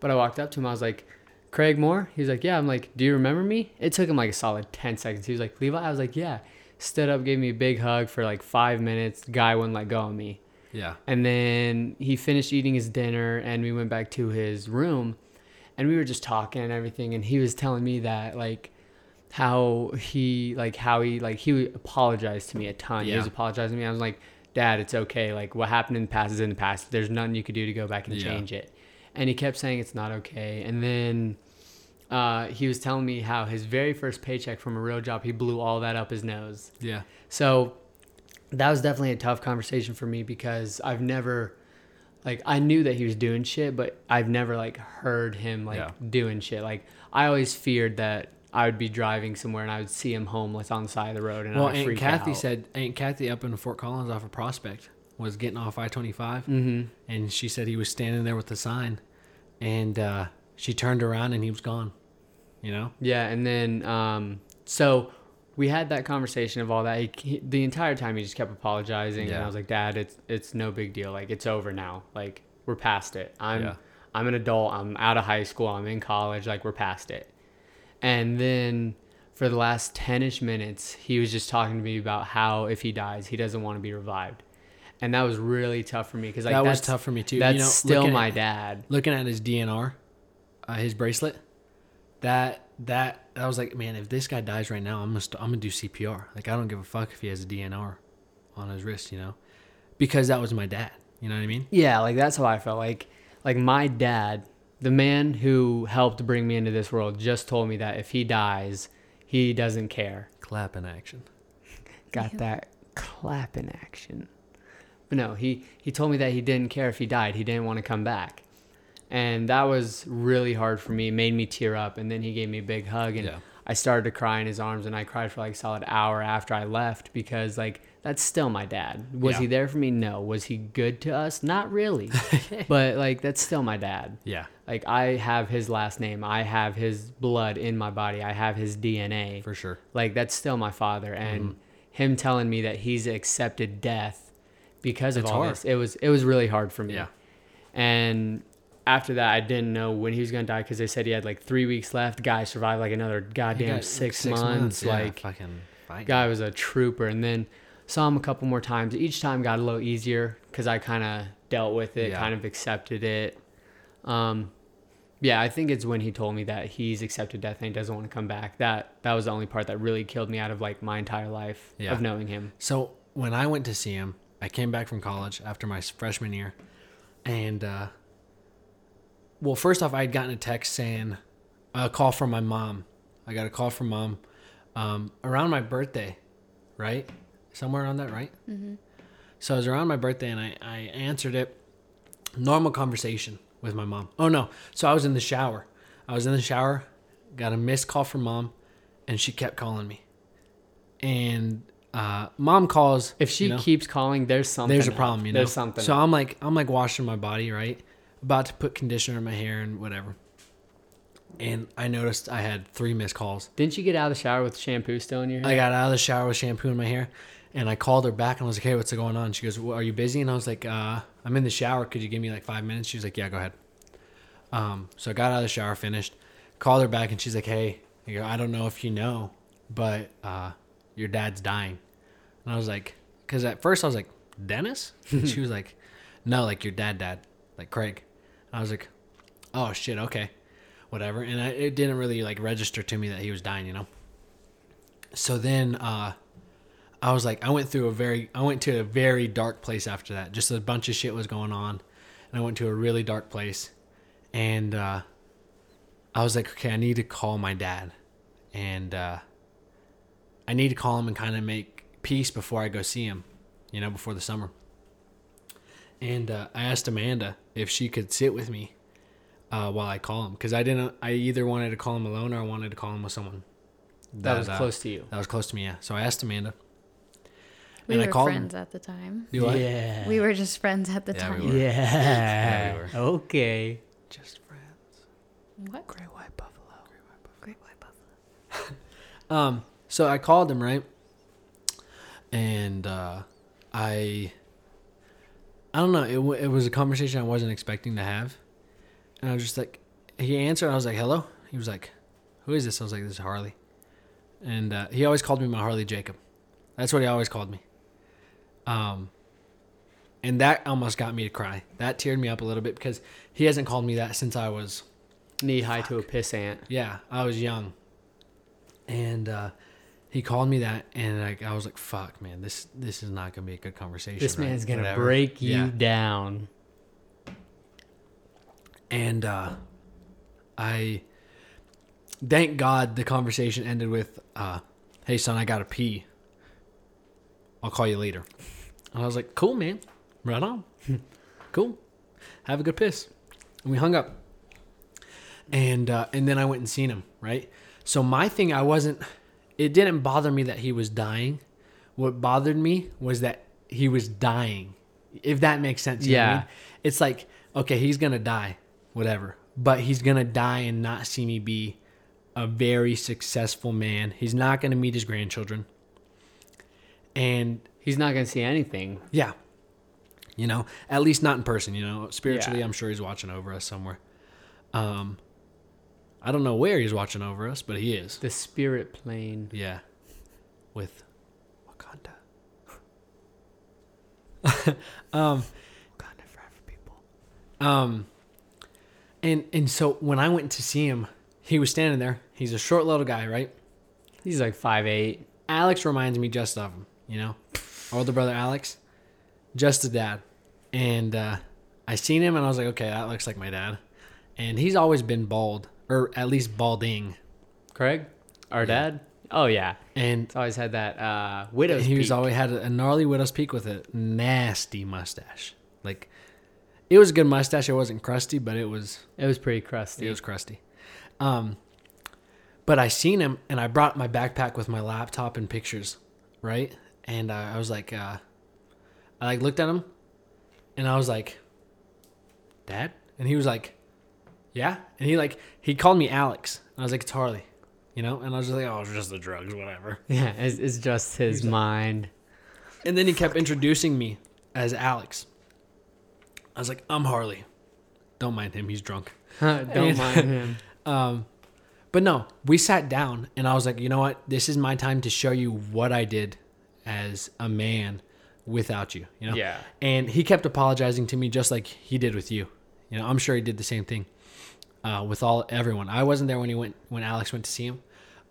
But I walked up to him. I was like, "Craig Moore?" He was like, "Yeah." I'm like, "Do you remember me?" It took him like a solid ten seconds. He was like, "Levi?" I was like, "Yeah." Stood up, gave me a big hug for like five minutes. Guy wouldn't let go of me. Yeah. And then he finished eating his dinner, and we went back to his room, and we were just talking and everything. And he was telling me that like how he like how he like he apologized to me a ton. Yeah. He was apologizing to me. I was like, "Dad, it's okay. Like what happened in the past is in the past. There's nothing you could do to go back and yeah. change it." And he kept saying it's not okay. And then Uh, he was telling me how his very first paycheck from a real job, he blew all that up his nose. Yeah. So that was definitely a tough conversation for me because I've never, like, I knew that he was doing shit, but I've never, like, heard him, like, yeah. doing shit. Like, I always feared that I would be driving somewhere and I would see him homeless on the side of the road, and well, I would Aunt freak Kathy out. Well, Aunt Kathy said, Aunt Kathy up in Fort Collins off of Prospect was getting off I twenty-five, mm-hmm. and she said he was standing there with the sign, and uh, she turned around and he was gone. you know? Yeah, and then um, so we had that conversation of all that. He, he, the entire time he just kept apologizing, yeah. and I was like, Dad, it's it's no big deal. Like, it's over now. Like, we're past it. I'm yeah. I'm an adult. I'm out of high school. I'm in college. Like, we're past it. And then for the last ten-ish minutes, he was just talking to me about how if he dies, he doesn't want to be revived. And that was really tough for me. Cause, like, that was tough for me, too. That's you know, still my at, dad. Looking at his D N R, uh, his bracelet, that that I was like, man, if this guy dies right now, I'm going st- I'm gonna do C P R. Like, I don't give a fuck if he has a D N R on his wrist, you know? Because that was my dad. You know what I mean? Yeah, like, that's how I felt. Like, like my dad, the man who helped bring me into this world, just told me that if he dies, he doesn't care. Clap in action. Got yeah. that clap in action. But no, he, he told me that he didn't care if he died. He didn't want to come back. And that was really hard for me. It made me tear up. And then he gave me a big hug. And yeah. I started to cry in his arms. And I cried for like a solid hour after I left because, like, that's still my dad. Was yeah. he there for me? No. Was he good to us? Not really. But, like, that's still my dad. Yeah. Like, I have his last name. I have his blood in my body. I have his D N A. For sure. Like, that's still my father. And mm-hmm. him telling me that he's accepted death because of it's all hard. This, it was it was really hard for me. Yeah. And after that, I didn't know when he was gonna die because they said he had like three weeks left. Guy survived like another goddamn got, six, like six months. months. Yeah, like, fucking fine. Guy was a trooper. And then saw him a couple more times. Each time got a little easier because I kind of dealt with it, yeah. kind of accepted it. Um, yeah, I think it's when he told me that he's accepted death and he doesn't want to come back. That that was the only part that really killed me out of like my entire life yeah. of knowing him. So when I went to see him. I came back from college after my freshman year, and, uh, well, first off, I had gotten a text saying, a call from my mom. I got a call from mom um, around my birthday, right? Somewhere around that, right? Mm-hmm. So it was around my birthday, and I, I answered it. Normal conversation with my mom. Oh, no. So I was in the shower. I was in the shower, got a missed call from mom, and she kept calling me. And... Uh, mom calls. If she you know, keeps calling, there's something. There's a problem, up. you know. There's something. So up. I'm like, I'm like washing my body, right? About to put conditioner in my hair and whatever. And I noticed I had three missed calls. Didn't you get out of the shower with shampoo still in your hair? I got out of the shower with shampoo in my hair, and I called her back and I was like, "Hey, what's going on?" She goes, well, "Are you busy?" And I was like, uh, "I'm in the shower. Could you give me like five minutes?" She was like, "Yeah, go ahead." Um, so I got out of the shower, finished, called her back, and she's like, "Hey, I don't know if you know, but uh, your dad's dying." And I was like, because at first I was like, Dennis? And she was like, no, like your dad, dad, like Craig. And I was like, oh shit, okay, whatever. And I, it didn't really like register to me that he was dying, you know? So then uh, I was like, I went through a very, I went to a very dark place after that. Just a bunch of shit was going on. And I went to a really dark place. And uh, I was like, okay, I need to call my dad. And uh, I need to call him and kind of make peace before I go see him, you know, before the summer. And uh, I asked Amanda if she could sit with me uh, while I call him, because I didn't. I either wanted to call him alone or I wanted to call him with someone. That, that was uh, close to you. That was close to me. Yeah. So I asked Amanda. We and were I called friends him. at the time. You what? Yeah. We were just friends at the yeah, time. We were. Yeah. yeah we were. Okay. Just friends. What? Great White Buffalo. Great White Buffalo. Great White Buffalo. um. So I called him, right? And uh, I, I don't know. It w- it was a conversation I wasn't expecting to have, and I was just like, he answered. I was like, hello. He was like, who is this? I was like, this is Harley. And uh, he always called me my Harley Jacob. That's what he always called me. Um, and that almost got me to cry. That teared me up a little bit because he hasn't called me that since I was knee high to a pissant. Yeah, I was young. And uh, he called me that, and like I was like, "Fuck, man, this this is not gonna be a good conversation. This right? man's gonna Whatever. break you yeah. down." And uh, I thank God the conversation ended with, uh, "Hey, son, I gotta pee. I'll call you later." And I was like, "Cool, man, right on, cool. Have a good piss." And we hung up. And uh, and then I went and seen him. Right. So my thing, I wasn't. It didn't bother me that he was dying. What bothered me was that he was dying, if that makes sense. You yeah. know what I mean? It's like, okay, he's going to die, whatever. But he's going to die and not see me be a very successful man. He's not going to meet his grandchildren. And he's not going to see anything. Yeah. You know, at least not in person, you know. Spiritually, yeah. I'm sure he's watching over us somewhere. Um, I don't know where he's watching over us, but he is. The spirit plane. Yeah. With Wakanda. um, Wakanda forever, people. Um, and, and so when I went to see him, he was standing there. He's a short little guy, right? He's like five eight. Alex reminds me just of him, you know. Older brother Alex. Just a dad. And uh, I seen him and I was like, okay, that looks like my dad. And he's always been bald, or at least balding. Craig? Our yeah. dad? Oh, yeah. And he's always had that uh, widow's he peak. He's always had a gnarly widow's peak with a nasty mustache. Like, it was a good mustache. It wasn't crusty, but it was... It was pretty crusty. It was crusty. Um, but I seen him and I brought my backpack with my laptop and pictures, right? And uh, I was like... Uh, I like looked at him and I was like, Dad? And he was like, yeah. And he like, he called me Alex. And I was like, it's Harley, you know? And I was just like, oh, it's just the drugs, whatever. Yeah, it's, it's just his He's mind. Like... And then he kept introducing me as Alex. I was like, I'm Harley. Don't mind him. He's drunk. Don't and, mind him. um, but no, we sat down and I was like, you know what? This is my time to show you what I did as a man. Without you, you know? Yeah. And he kept apologizing to me just like he did with you. You know, I'm sure he did the same thing uh, with all everyone. I wasn't there when he went when Alex went to see him,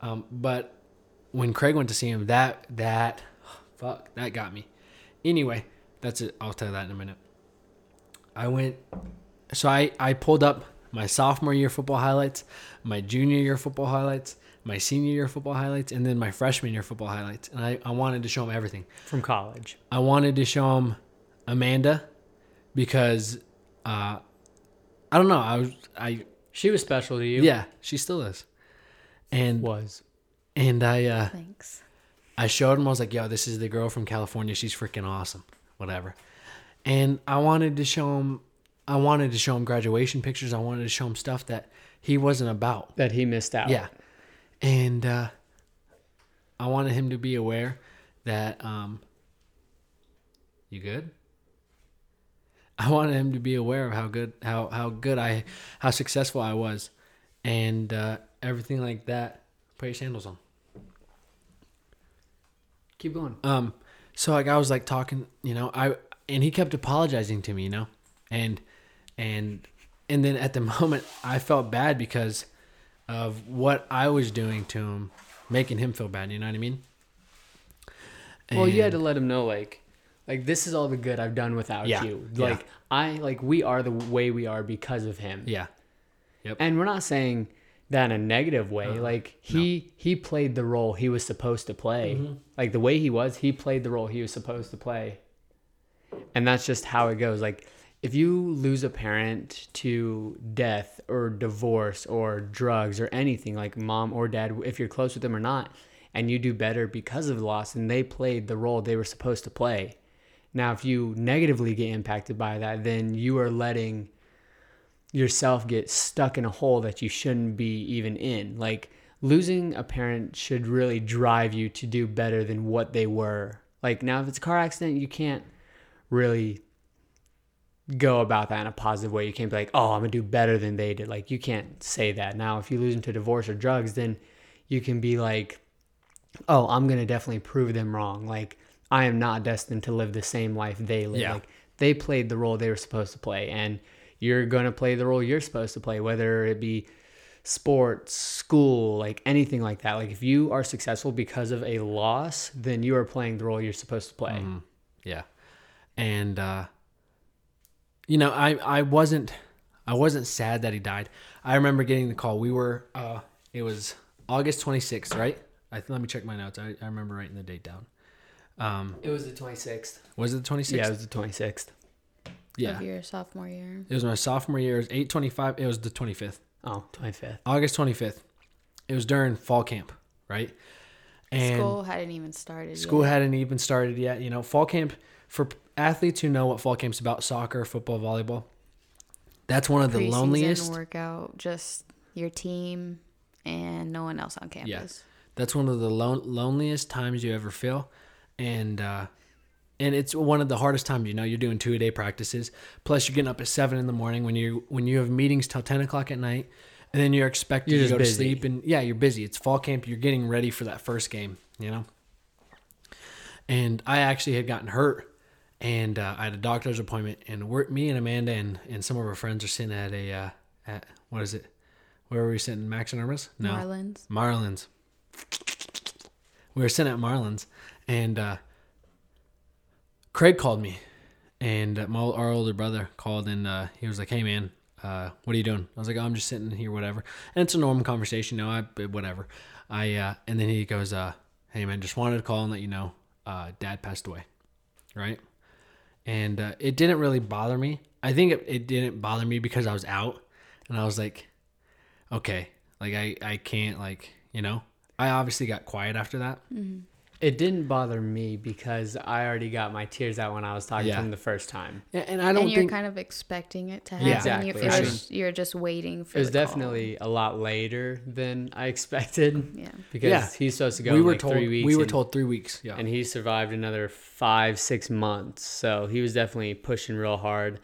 um, but when Craig went to see him, that that fuck that got me. Anyway, that's it. I'll tell you that in a minute. I went, so I I pulled up my sophomore year football highlights, my junior year football highlights, my senior year football highlights, and then my freshman year football highlights. And I, I wanted to show him everything. From college. I wanted to show him Amanda because, uh, I don't know. I was, I, she was special to you. Yeah, she still is. And was. And I, uh, thanks. I showed him, I was like, yo, this is the girl from California. She's freaking awesome. Whatever. And I wanted to show him, I wanted to show him graduation pictures. I wanted to show him stuff that he wasn't about. That he missed out. Yeah. And uh, I wanted him to be aware that, um, you good? I wanted him to be aware of how good, how, how good I, how successful I was and uh, everything like that. Put your sandals on. Keep going. Um, so like I was like talking, you know, I, and he kept apologizing to me, you know, and, and, and then at the moment I felt bad because of what I was doing to him, making him feel bad, you know what I mean? And well, you had to let him know, like, like this is all the good I've done without yeah, you. Like, yeah. I, like, we are the way we are because of him. Yeah. Yep. And we're not saying that in a negative way. Uh, like, he, no. he played the role he was supposed to play. Mm-hmm. Like, the way he was, he played the role he was supposed to play. And that's just how it goes. Like, if you lose a parent to death or divorce or drugs or anything, like mom or dad, if you're close with them or not, and you do better because of the loss and they played the role they were supposed to play. Now, if you negatively get impacted by that, then you are letting yourself get stuck in a hole that you shouldn't be even in. Like losing a parent should really drive you to do better than what they were. Like now, if it's a car accident, you can't really go about that in a positive way. You can't be like, oh, I'm gonna do better than they did. Like you can't say that. Now if you lose them to divorce or drugs, then you can be like, oh, I'm gonna definitely prove them wrong. Like I am not destined to live the same life they live. Yeah. Like they played the role they were supposed to play and you're gonna play the role you're supposed to play, whether it be sports, school, like anything like that. Like if you are successful because of a loss, then you are playing the role you're supposed to play. Mm-hmm. Yeah. And uh you know, I, I wasn't I wasn't sad that he died. I remember getting the call. We were uh, it was August twenty-sixth, right? I th- let me check my notes. I, I remember writing the date down. Um, it was the twenty-sixth. Was it the twenty-sixth? Yeah, it was the twenty-sixth. Yeah. Of your sophomore year. It was my sophomore year. It was eight twenty-five. It was the twenty-fifth. Oh, twenty-fifth. August twenty-fifth. It was during fall camp, right? And school hadn't even started. School yet. hadn't even started yet. You know, fall camp for athletes who know what fall camp's about, soccer, football, volleyball, that's one of the loneliest. Pre-season workout, just your team, and no one else on campus. Yeah. That's one of the lon- loneliest times you ever feel. And uh, and it's one of the hardest times, you know, you're doing two-a-day practices. Plus, you're getting up at seven in the morning when you when you have meetings till ten o'clock at night. And then you're expected you're to go busy. to sleep. And yeah, you're busy. It's fall camp. You're getting ready for that first game, you know. And I actually had gotten hurt. And uh, I had a doctor's appointment. And we're, me and Amanda and, and some of our friends are sitting at a, uh, at what is it? Where were we sitting? Max and Irma's? No. Marlins. Marlins. We were sitting at Marlins, and uh, Craig called me, and uh, my, our older brother called, and uh, he was like, "Hey man, uh, what are you doing?" I was like, "Oh, I'm just sitting here, whatever." And it's a normal conversation, you know, I whatever. I uh, and then he goes, uh, "Hey man, just wanted to call and let you know, uh, Dad passed away, right?" And uh, it didn't really bother me. I think it, it didn't bother me because I was out, and I was like, "Okay, like I, I can't like you know." I obviously got quiet after that. Mm-hmm. It didn't bother me because I already got my tears out when I was talking yeah. to him the first time. Yeah, and I don't. And you're think... kind of expecting it to happen. Yeah, exactly. You, it was, you're just waiting for. It was the definitely call. a lot later than I expected. Yeah. Because yeah. he's supposed to go. We in were like told three weeks. We were and, told three weeks. Yeah. And he survived another five, six months. So he was definitely pushing real hard.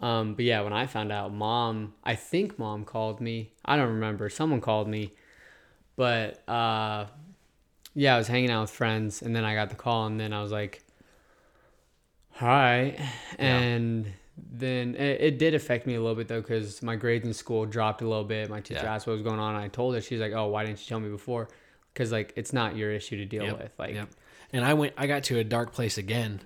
Um, but yeah, when I found out, mom, I think mom called me. I don't remember. Someone called me. But, uh, yeah, I was hanging out with friends, and then I got the call, and then I was like, hi. And yeah. then it, it did affect me a little bit, though, because my grades in school dropped a little bit. My teacher yeah. asked what was going on, and I told her. She's like, oh, why didn't you tell me before? Because, like, it's not your issue to deal yep. with. Like, yep. And I went, I got to a dark place again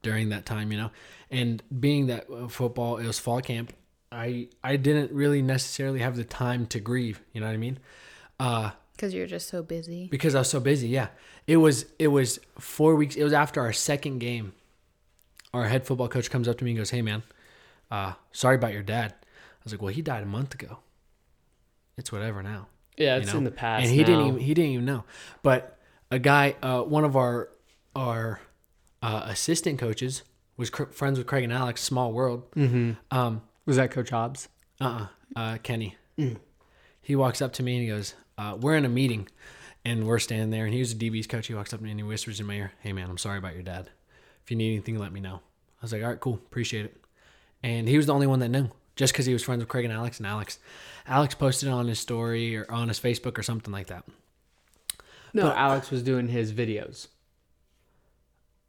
during that time, you know. And being that football, it was fall camp, I, I didn't really necessarily have the time to grieve, you know what I mean? Uh Because you were just so busy. Because I was so busy, yeah. It was it was four weeks. It was after our second game. Our head football coach comes up to me and goes, hey, man, uh, sorry about your dad. I was like, well, he died a month ago. It's whatever now. Yeah, it's you know? in the past. And he now. didn't even, he didn't even know. But a guy, uh, one of our our uh, assistant coaches was cr- friends with Craig and Alex, Small World. Mm-hmm. Um, was that Coach Hobbs? Uh-uh. Uh, Kenny. Mm. He walks up to me and he goes, Uh, we're in a meeting, and we're standing there, and he was a D B's coach. He walks up to me, and he whispers in my ear, hey, man, I'm sorry about your dad. If you need anything, let me know. I was like, all right, cool. Appreciate it. And he was the only one that knew, just because he was friends with Craig and Alex, and Alex. Alex posted it on his story or on his Facebook or something like that. No, but, Alex was doing his videos.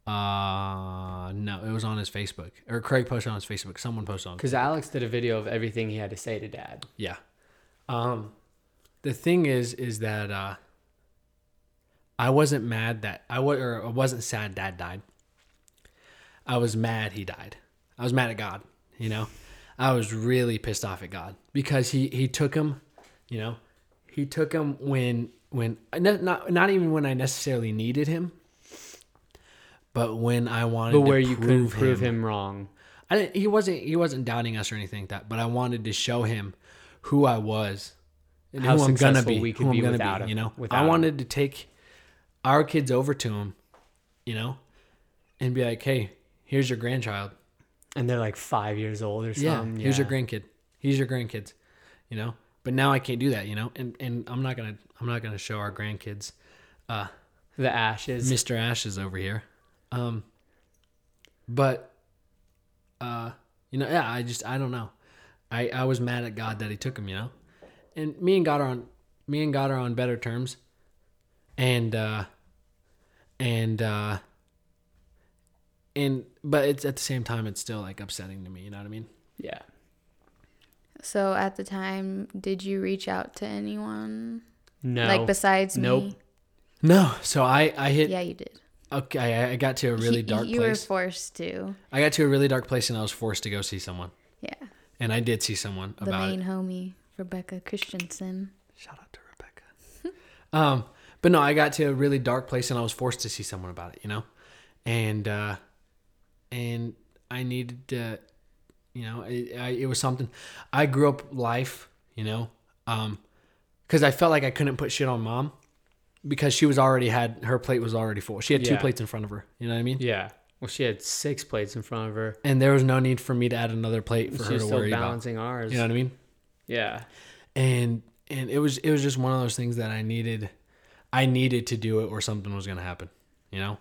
Uh, no, it was on his Facebook. Or Craig posted on his Facebook. Someone posted on his Facebook. Because Alex did a video of everything he had to say to Dad. Yeah. Um... The thing is, is that uh, I wasn't mad that I was, or I wasn't sad Dad died. I was mad he died. I was mad at God. You know, I was really pissed off at God because he, he took him. You know, he took him when when not not even when I necessarily needed him, but when I wanted. But where to you prove could prove him, him wrong. I didn't, he wasn't he wasn't doubting us or anything like that. But I wanted to show him who I was. How who I'm gonna be, we could be without him, you know. I wanted him. to take our kids over to him, you know, and be like, "Hey, here's your grandchild," and they're like five years old or something. Yeah, here's yeah. your grandkid. Here's your grandkids, you know. But now I can't do that, you know, and and I'm not gonna I'm not gonna show our grandkids uh, the ashes, Mister Ashes over here. Um, but uh, you know, yeah, I just I don't know. I I was mad at God that He took him, you know. And me and God are on, me and God are on better terms, and uh, and uh, and but it's at the same time it's still like upsetting to me. You know what I mean? Yeah. So at the time, did you reach out to anyone? No. Like besides nope. me? No. So I, I hit. Yeah, you did. Okay, I, I got to a really dark place. You were forced to. I got to a really dark place, and I was forced to go see someone. Yeah. And I did see someone the about it. The main homie. Rebecca Christensen. Shout out to Rebecca. um, but no, I got to a really dark place and I was forced to see someone about it, you know? And, uh, and I needed to, you know, it, I, it was something. I grew up life, you know, um, cause I felt like I couldn't put shit on Mom because she was already had, her plate was already full. She had yeah. two plates in front of her. You know what I mean? Yeah. Well, she had six plates in front of her. And there was no need for me to add another plate for she her to worry about. She was still balancing ours. You know what I mean? Yeah. And and it was it was just one of those things that I needed I needed to do it or something was going to happen, you know?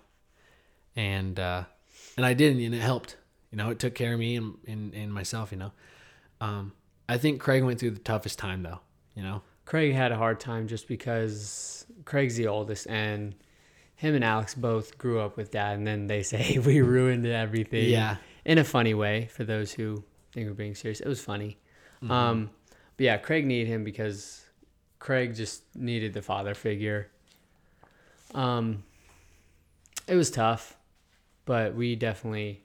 And uh, and I didn't, and it helped. You know, it took care of me and, and, and myself, you know? Um, I think Craig went through the toughest time, though, you know? Craig had a hard time just because Craig's the oldest, and him and Alex both grew up with Dad, and then they say we ruined everything. Yeah. In a funny way, for those who think we're being serious. It was funny. Mm-hmm. Um, but yeah, Craig needed him because Craig just needed the father figure. Um, it was tough, but we definitely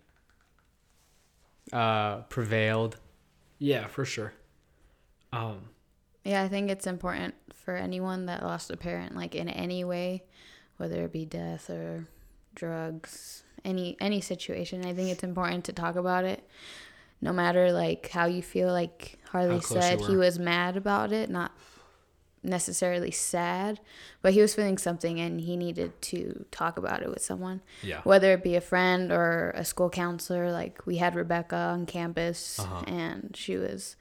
uh, prevailed. Yeah, for sure. Um, yeah, I think it's important for anyone that lost a parent, like in any way, whether it be death or drugs, any any situation. I think it's important to talk about it, no matter like how you feel. Like Harley said, he was mad about it, not necessarily sad, but he was feeling something and he needed to talk about it with someone. Yeah. Whether it be a friend or a school counselor. Like we had Rebecca on campus, uh-huh. and she was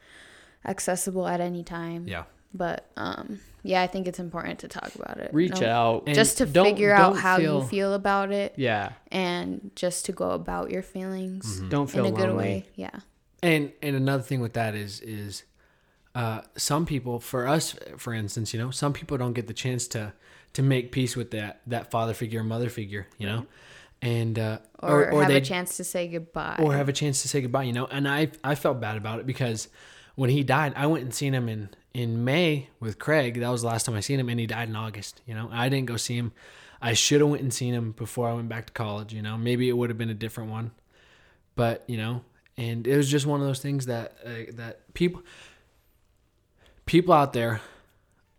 accessible at any time. Yeah. But um, yeah, I think it's important to talk about it. Reach no, out. Just and to figure out how feel, you feel about it. Yeah. And just to go about your feelings. Mm-hmm. Don't feel in a lonely. Good way. Yeah. And and another thing with that is is uh, some people, for us, for instance, you know, some people don't get the chance to to make peace with that that father figure, mother figure, you know, and uh, or, or, or have they, a chance to say goodbye, or have a chance to say goodbye, you know. And I I felt bad about it because when he died, I went and seen him in. in May with Craig. That was the last time I seen him, and he died in August, you know. I didn't go see him. I should have went and seen him before I went back to college, you know. Maybe it would have been a different one, but you know, and it was just one of those things that uh, that people people out there,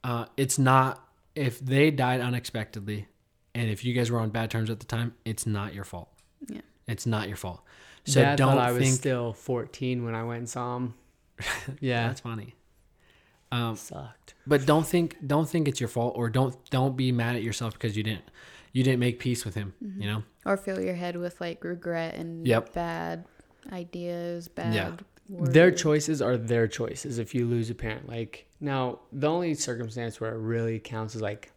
uh, it's not, if they died unexpectedly and if you guys were on bad terms at the time, it's not your fault. Yeah. It's not your fault. So Dad don't thought I was think... still fourteen when I went and saw him. Yeah. That's funny. Um, sucked. But don't think don't think it's your fault, or don't don't be mad at yourself because you didn't you didn't make peace with him, mm-hmm. you know, or fill your head with like regret and yep. bad ideas, bad yeah. words. Their choices are their choices. If you lose a parent, like now the only circumstance where it really counts is like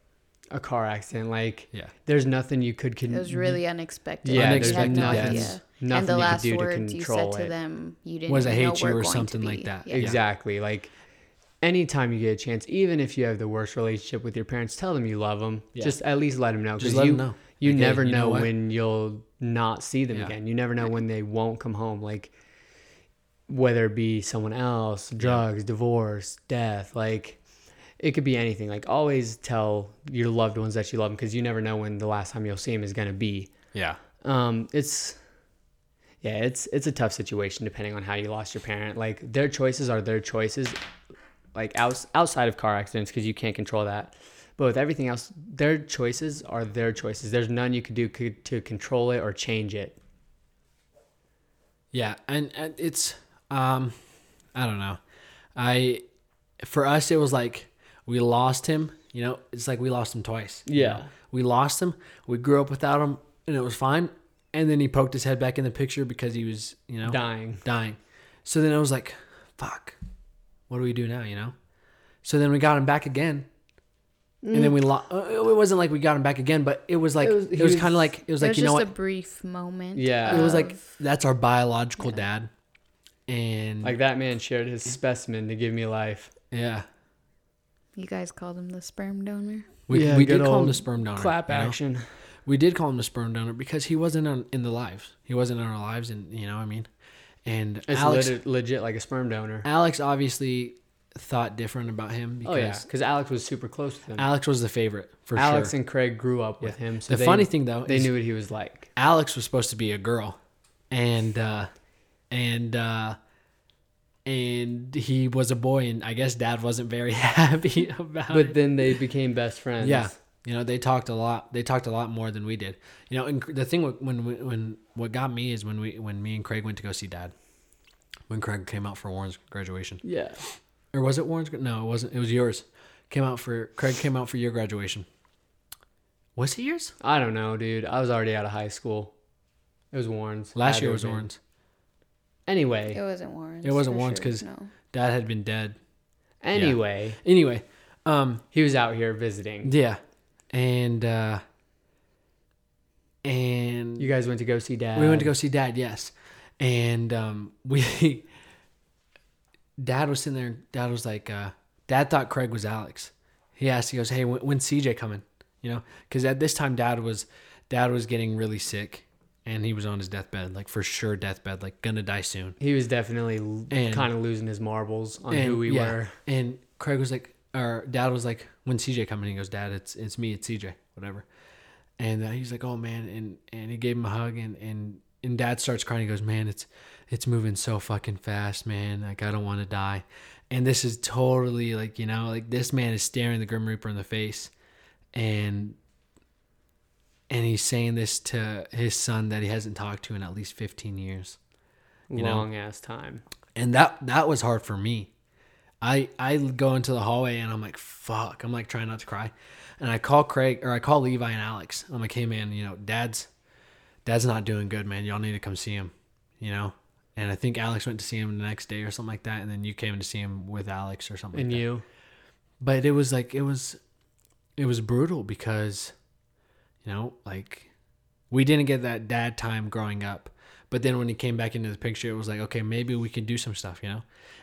a car accident. Like yeah. there's nothing you could con- it was really unexpected. Yeah, unexpected. There's like nothing. Nothing and the you last do words to you said it. To them, you didn't was I hate you or something like that. Yeah. Exactly, like. Anytime you get a chance, even if you have the worst relationship with your parents, tell them you love them. Yeah. Just at least let them know. Just let you, them know. You again, never you know, know when you'll not see them yeah. again. You never know when they won't come home. Like, whether it be someone else, drugs, yeah. divorce, death. Like, it could be anything. Like, always tell your loved ones that you love them, because you never know when the last time you'll see them is going to be. Yeah. Um. It's... Yeah, it's it's a tough situation depending on how you lost your parent. Like, their choices are their choices. Like out, outside of car accidents, because you can't control that. But with everything else, their choices are their choices. There's none you could do c- to control it or change it. Yeah, and, and it's, um, I don't know. I, for us, it was like we lost him. You know, it's like we lost him twice. Yeah. You know? We lost him. We grew up without him, and it was fine. And then he poked his head back in the picture because he was, you know. Dying. Dying. So then I was like, fuck. What do we do now, you know? So then we got him back again. Mm. And then we lost. It wasn't like we got him back again, but it was like, it was, was, was kind of like, it was it like, was you know what? It was just a brief moment. Yeah. Of, it was like, that's our biological yeah. dad. And like that man shared his specimen to give me life. Yeah. You guys called him the sperm donor? We, yeah, we did call him the sperm donor. Clap action. Know? We did call him the sperm donor because he wasn't on, in the lives. He wasn't in our lives. And you know what I mean? And it's Alex, legit, legit like a sperm donor. Alex obviously thought different about him. Because oh, yeah. Because Alex was super close to him. Alex was the favorite, for Alex sure. Alex and Craig grew up with yeah. him. So the they, funny thing, though, they is knew what he was like. Alex was supposed to be a girl. And, uh, and, uh, and he was a boy. And I guess Dad wasn't very happy about but it. But then they became best friends. Yeah. You know, they talked a lot. They talked a lot more than we did. You know, and the thing when when, when what got me is when we when me and Craig went to go see Dad, when Craig came out for Warren's graduation. Yeah. Or was it Warren's? No, it wasn't. It was yours. Came out for Craig came out for your graduation. Was it yours? I don't know, dude. I was already out of high school. It was Warren's. Last Dad year was Warren's. Anyway, it wasn't Warren's. It wasn't Warren's because sure, no. Dad had been dead. Anyway. Yeah. Anyway. Um, he was out here visiting. Yeah. And, uh, and you guys went to go see Dad. We went to go see Dad. Yes. And, um, we, Dad was sitting there. Dad was like, uh, Dad thought Craig was Alex. He asked, he goes, "Hey, when, when's C J coming?" You know, cause at this time Dad was, Dad was getting really sick. And he was on his deathbed, like for sure deathbed, like gonna die soon. He was definitely kind of losing his marbles on and, who we yeah. were. And Craig was like, or Dad was like, "When's C J coming?" He goes, "Dad, it's it's me, it's C J, whatever." And uh, he's like, "Oh man," and and he gave him a hug, and and and Dad starts crying. He goes, "Man, it's it's moving so fucking fast, man. Like I don't want to die." And this is totally like you know like this man is staring the Grim Reaper in the face, and. And he's saying this to his son that he hasn't talked to in at least fifteen years. You Long know? ass time. And that that was hard for me. I I go into the hallway and I'm like, fuck. I'm like trying not to cry. And I call Craig or I call Levi and Alex. I'm like, "Hey man, you know, dad's dad's not doing good, man. Y'all need to come see him." You know? And I think Alex went to see him the next day or something like that, and then you came to see him with Alex or something and like that. And you. But it was like it was it was brutal because you know, like we didn't get that dad time growing up, but then when he came back into the picture, it was like, okay, maybe we could do some stuff, you know?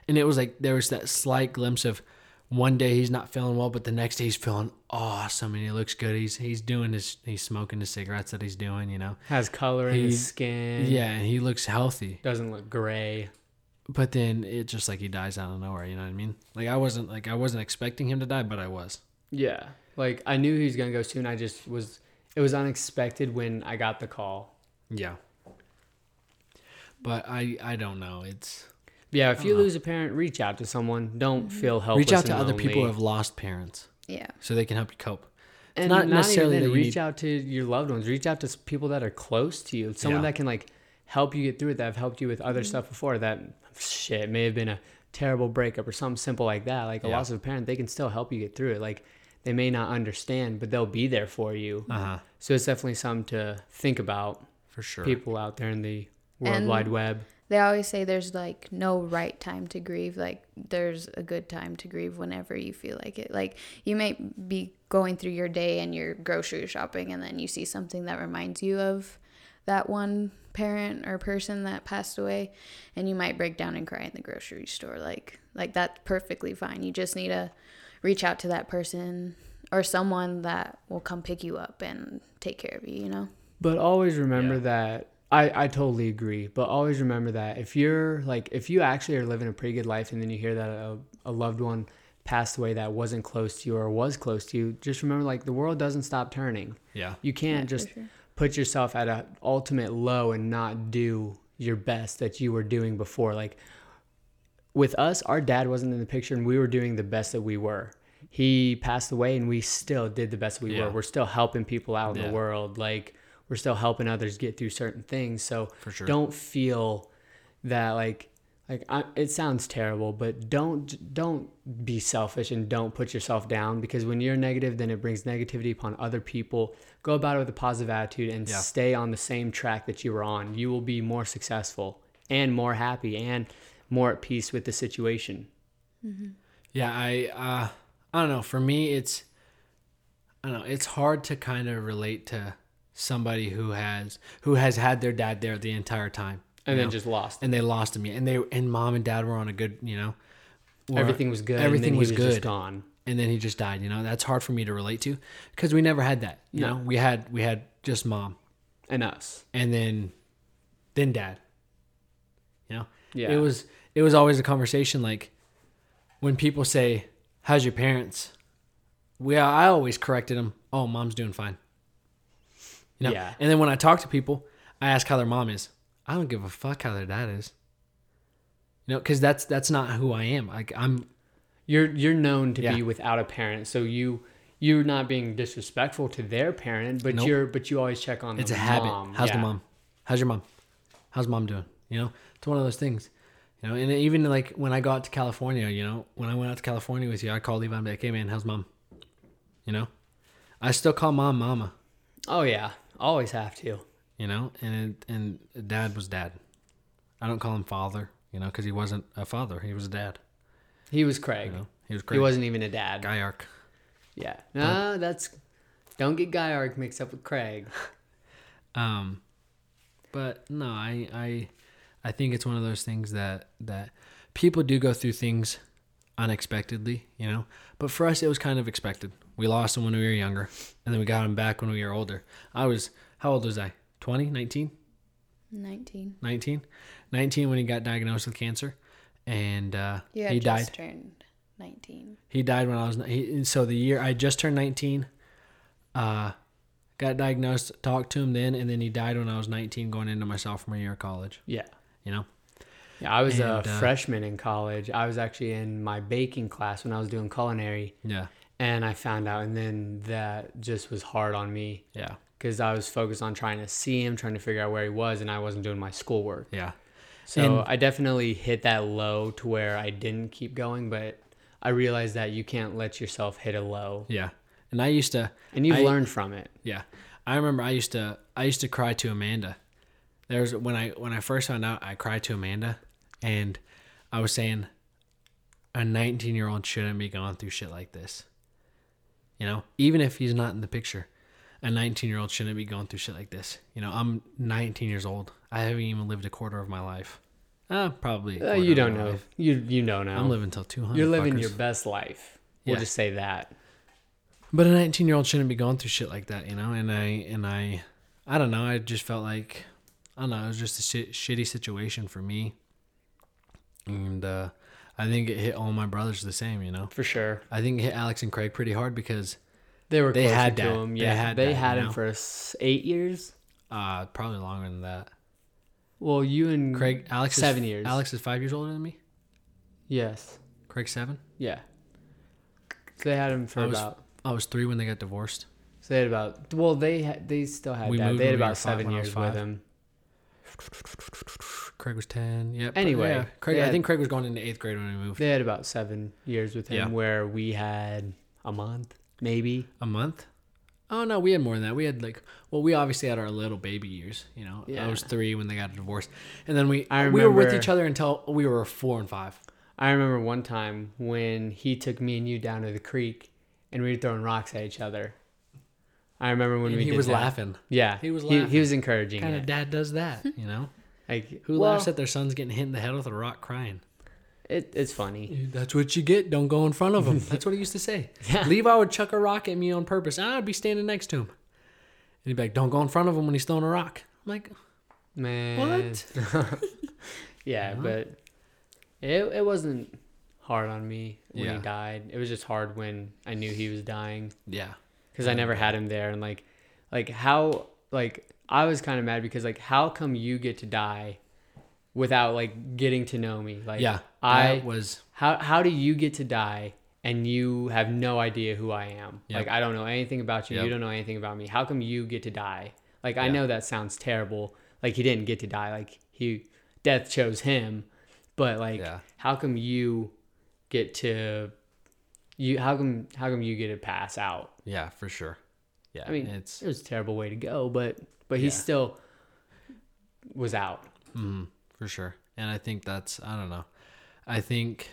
And it was like, there was that slight glimpse of one day he's not feeling well, but the next day he's feeling awesome and he looks good. He's, he's doing his, he's smoking his cigarettes that he's doing, you know, has color in he, his skin. Yeah. And he looks healthy. Doesn't look gray, but then it just like he dies out of nowhere. You know what I mean? Like I wasn't like, I wasn't expecting him to die, but I was. Yeah. Like I knew he was going to go soon. I just was, It was unexpected when I got the call. Yeah. But I, I don't know. It's yeah, if you know. lose a parent, reach out to someone. Don't feel helpless. Reach out to other lonely. people who have lost parents. Yeah. So they can help you cope. And not, not necessarily even then, reach need... out to your loved ones. Reach out to people that are close to you. Someone yeah. that can like help you get through it, that have helped you with other mm-hmm. stuff before. That shit may have been a terrible breakup or something simple like that. Like a yeah. loss of a parent, they can still help you get through it. Like they may not understand, but they'll be there for you. Uh-huh. So it's definitely something to think about for sure. People out there in the world and wide web. They always say there's like no right time to grieve. Like there's a good time to grieve whenever you feel like it. Like you may be going through your day and you're grocery shopping and then you see something that reminds you of that one parent or person that passed away, and you might break down and cry in the grocery store. Like like that's perfectly fine. You just need to reach out to that person or someone that will come pick you up and take care of you, you know? But always remember yeah. that, I, I totally agree, but always remember that if you're like, if you actually are living a pretty good life and then you hear that a, a loved one passed away that wasn't close to you or was close to you, just remember like the world doesn't stop turning. Yeah. You can't yeah, just sure. put yourself at an ultimate low and not do your best that you were doing before. Like, with us, our dad wasn't in the picture and we were doing the best that we were. He passed away and we still did the best we yeah. were. We're still helping people out in yeah. the world. Like we're still helping others get through certain things. So For sure. don't feel that like, like I, it sounds terrible, but don't, don't be selfish and don't put yourself down, because when you're negative, then it brings negativity upon other people. Go about it with a positive attitude and yeah. stay on the same track that you were on. You will be more successful and more happy and more at peace with the situation. Mm-hmm. Yeah, I uh, I don't know. For me, it's I don't know. It's hard to kind of relate to somebody who has who has had their dad there the entire time, and then know? just lost, him. and they lost him. Yeah, and they and mom and dad were on a good, you know, were, everything was good. Everything and then was, he was good. Just gone, and then he just died. You know, that's hard for me to relate to because we never had that. You no. know, we had we had just mom and us, and then then dad. You know, yeah, it was. It was always a conversation like when people say, "How's your parents?" We I always corrected them. "Oh, mom's doing fine." You know? Yeah. And then when I talk to people, I ask how their mom is. I don't give a fuck how their dad is. You know, because that's that's not who I am. Like I'm, you're you're known to yeah. be without a parent, so you you're not being disrespectful to their parent, but nope. you're but you always check on. It's the a mom. habit. How's yeah. the mom? How's your mom? How's mom doing? You know, it's one of those things. You know, and even like when I go out to California, you know, when I went out to California with you, I called Levi and be like, "Hey man, how's mom?" You know, I still call mom mama. Oh yeah, always have to. You know, and and dad was dad. I don't call him father, you know, because he wasn't a father; he was a dad. He was Craig. You know, he was Craig. He wasn't even a dad. Guyark. Yeah. No, don't, that's... Don't get Guyark mixed up with Craig. um, But, no, I, I I think it's one of those things that, that people do go through things unexpectedly, you know? But for us, it was kind of expected. We lost him when we were younger, and then we got him back when we were older. I was... How old was I? twenty? nineteen? nineteen. nineteen? nineteen when he got diagnosed with cancer. And uh, he died. You had just turned nineteen. He died when I was... He, so the year... I just turned nineteen. Uh, got diagnosed, talked to him then, and then he died when I was nineteen going into my sophomore year of college. Yeah. You know? Yeah, I was and, a uh, freshman in college. I was actually in my baking class when I was doing culinary. Yeah. And I found out, and then that just was hard on me. Yeah. Because I was focused on trying to see him, trying to figure out where he was, and I wasn't doing my schoolwork. Yeah. So and I definitely hit that low to where I didn't keep going, but I realized that you can't let yourself hit a low. Yeah. And I used to... And you've I, learned from it. Yeah. I remember I used to I used to cry to Amanda. There was when I when I first found out, I cried to Amanda, and I was saying, a nineteen-year-old shouldn't be going through shit like this. You know? Even if he's not in the picture. A nineteen-year-old shouldn't be going through shit like this. You know, I'm nineteen years old. I haven't even lived a quarter of my life. Uh, probably. Uh, you don't know. Life. You you know now. I'm living until two hundred. You're living fuckers. Your best life. We'll yeah. just say that. But a nineteen-year-old shouldn't be going through shit like that, you know? And I, and I, I don't know. I just felt like, I don't know. It was just a shit, shitty situation for me. And uh, I think it hit all my brothers the same, you know? For sure. I think it hit Alex and Craig pretty hard because... They were they had to dad. him. Yeah, they had, they dad, had him know? for eight years. Uh, probably longer than that. Well, you and Craig, Alex seven is, years. Alex is five years older than me. Yes. Craig seven. Yeah. So they had him for I was, about. I was three when they got divorced. So they had about. Well, they had, they still had. We dad. Moved they had about seven years with him. Craig was ten. Yep. Anyway, yeah. Craig. Had, I think Craig was going into eighth grade when we moved. They had about seven years with him, yeah. where we had a month. Maybe a month. Oh no, we had more than that. We had like, well, we obviously had our little baby years. You know, yeah. I was three when they got divorced, and then we I remember, we were with each other until we were four and five. I remember one time when he took me and you down to the creek, and we were throwing rocks at each other. I remember when and we he did was that. laughing. Yeah, he was laughing. He, he was encouraging. Kind of dad does that, you know? Like who well, laughs at their son's getting hit in the head with a rock crying? It, it's funny. That's what you get. Don't go in front of him. That's what he used to say. Yeah. Levi would chuck a rock at me on purpose. And I'd be standing next to him. And he'd be like, don't go in front of him when he's throwing a rock. I'm like, man. What? yeah, uh-huh. but it it wasn't hard on me when yeah. he died. It was just hard when I knew he was dying. Yeah. Because I never had him there. And like, like how, like, I was kind of mad because like, how come you get to die without like getting to know me? Like yeah, I was how how do you get to die and you have no idea who I am? Yep. Like I don't know anything about you. Yep. You don't know anything about me. How come you get to die? Like I yeah. know that sounds terrible. Like he didn't get to die. Like he death chose him. But like yeah. how come you get to you how come how come you get to pass out? Yeah, for sure. Yeah. I mean it's it was a terrible way to go, but but he yeah. still was out. Mm-hmm. For sure. And I think that's, I don't know. I think,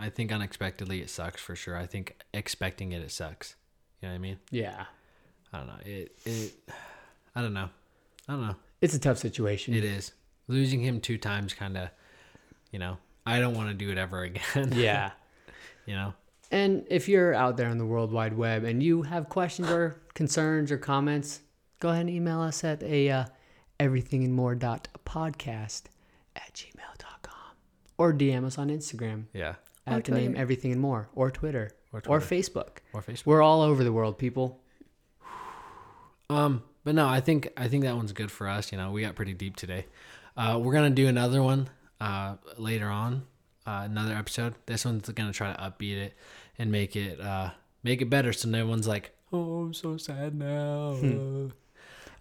I think unexpectedly it sucks for sure. I think expecting it, it sucks. You know what I mean? Yeah. I don't know. It, it, I don't know. I don't know. It's a tough situation. It is. Losing him two times kind of, you know, I don't want to do it ever again. Yeah. You know? And if you're out there on the World Wide Web and you have questions or concerns or comments, go ahead and email us at a, uh, everything and more dot podcast at gmail dot com or D M us on Instagram. Yeah. At or the Twitter. Name Everything and More or Twitter, or Twitter or Facebook. Or Facebook. We're all over the world, people. Um, but no, I think I think that one's good for us. You know, we got pretty deep today. Uh, we're gonna do another one uh later on, uh, another episode. This one's gonna try to upbeat it and make it uh make it better. So no one's like, oh, I'm so sad now. Hmm.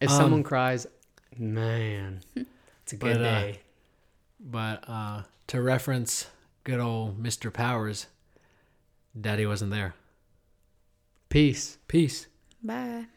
If um, someone cries. Man, it's a good but, day. Uh, but uh, to reference good old Mister Powers, Daddy wasn't there. Peace. Peace. Bye.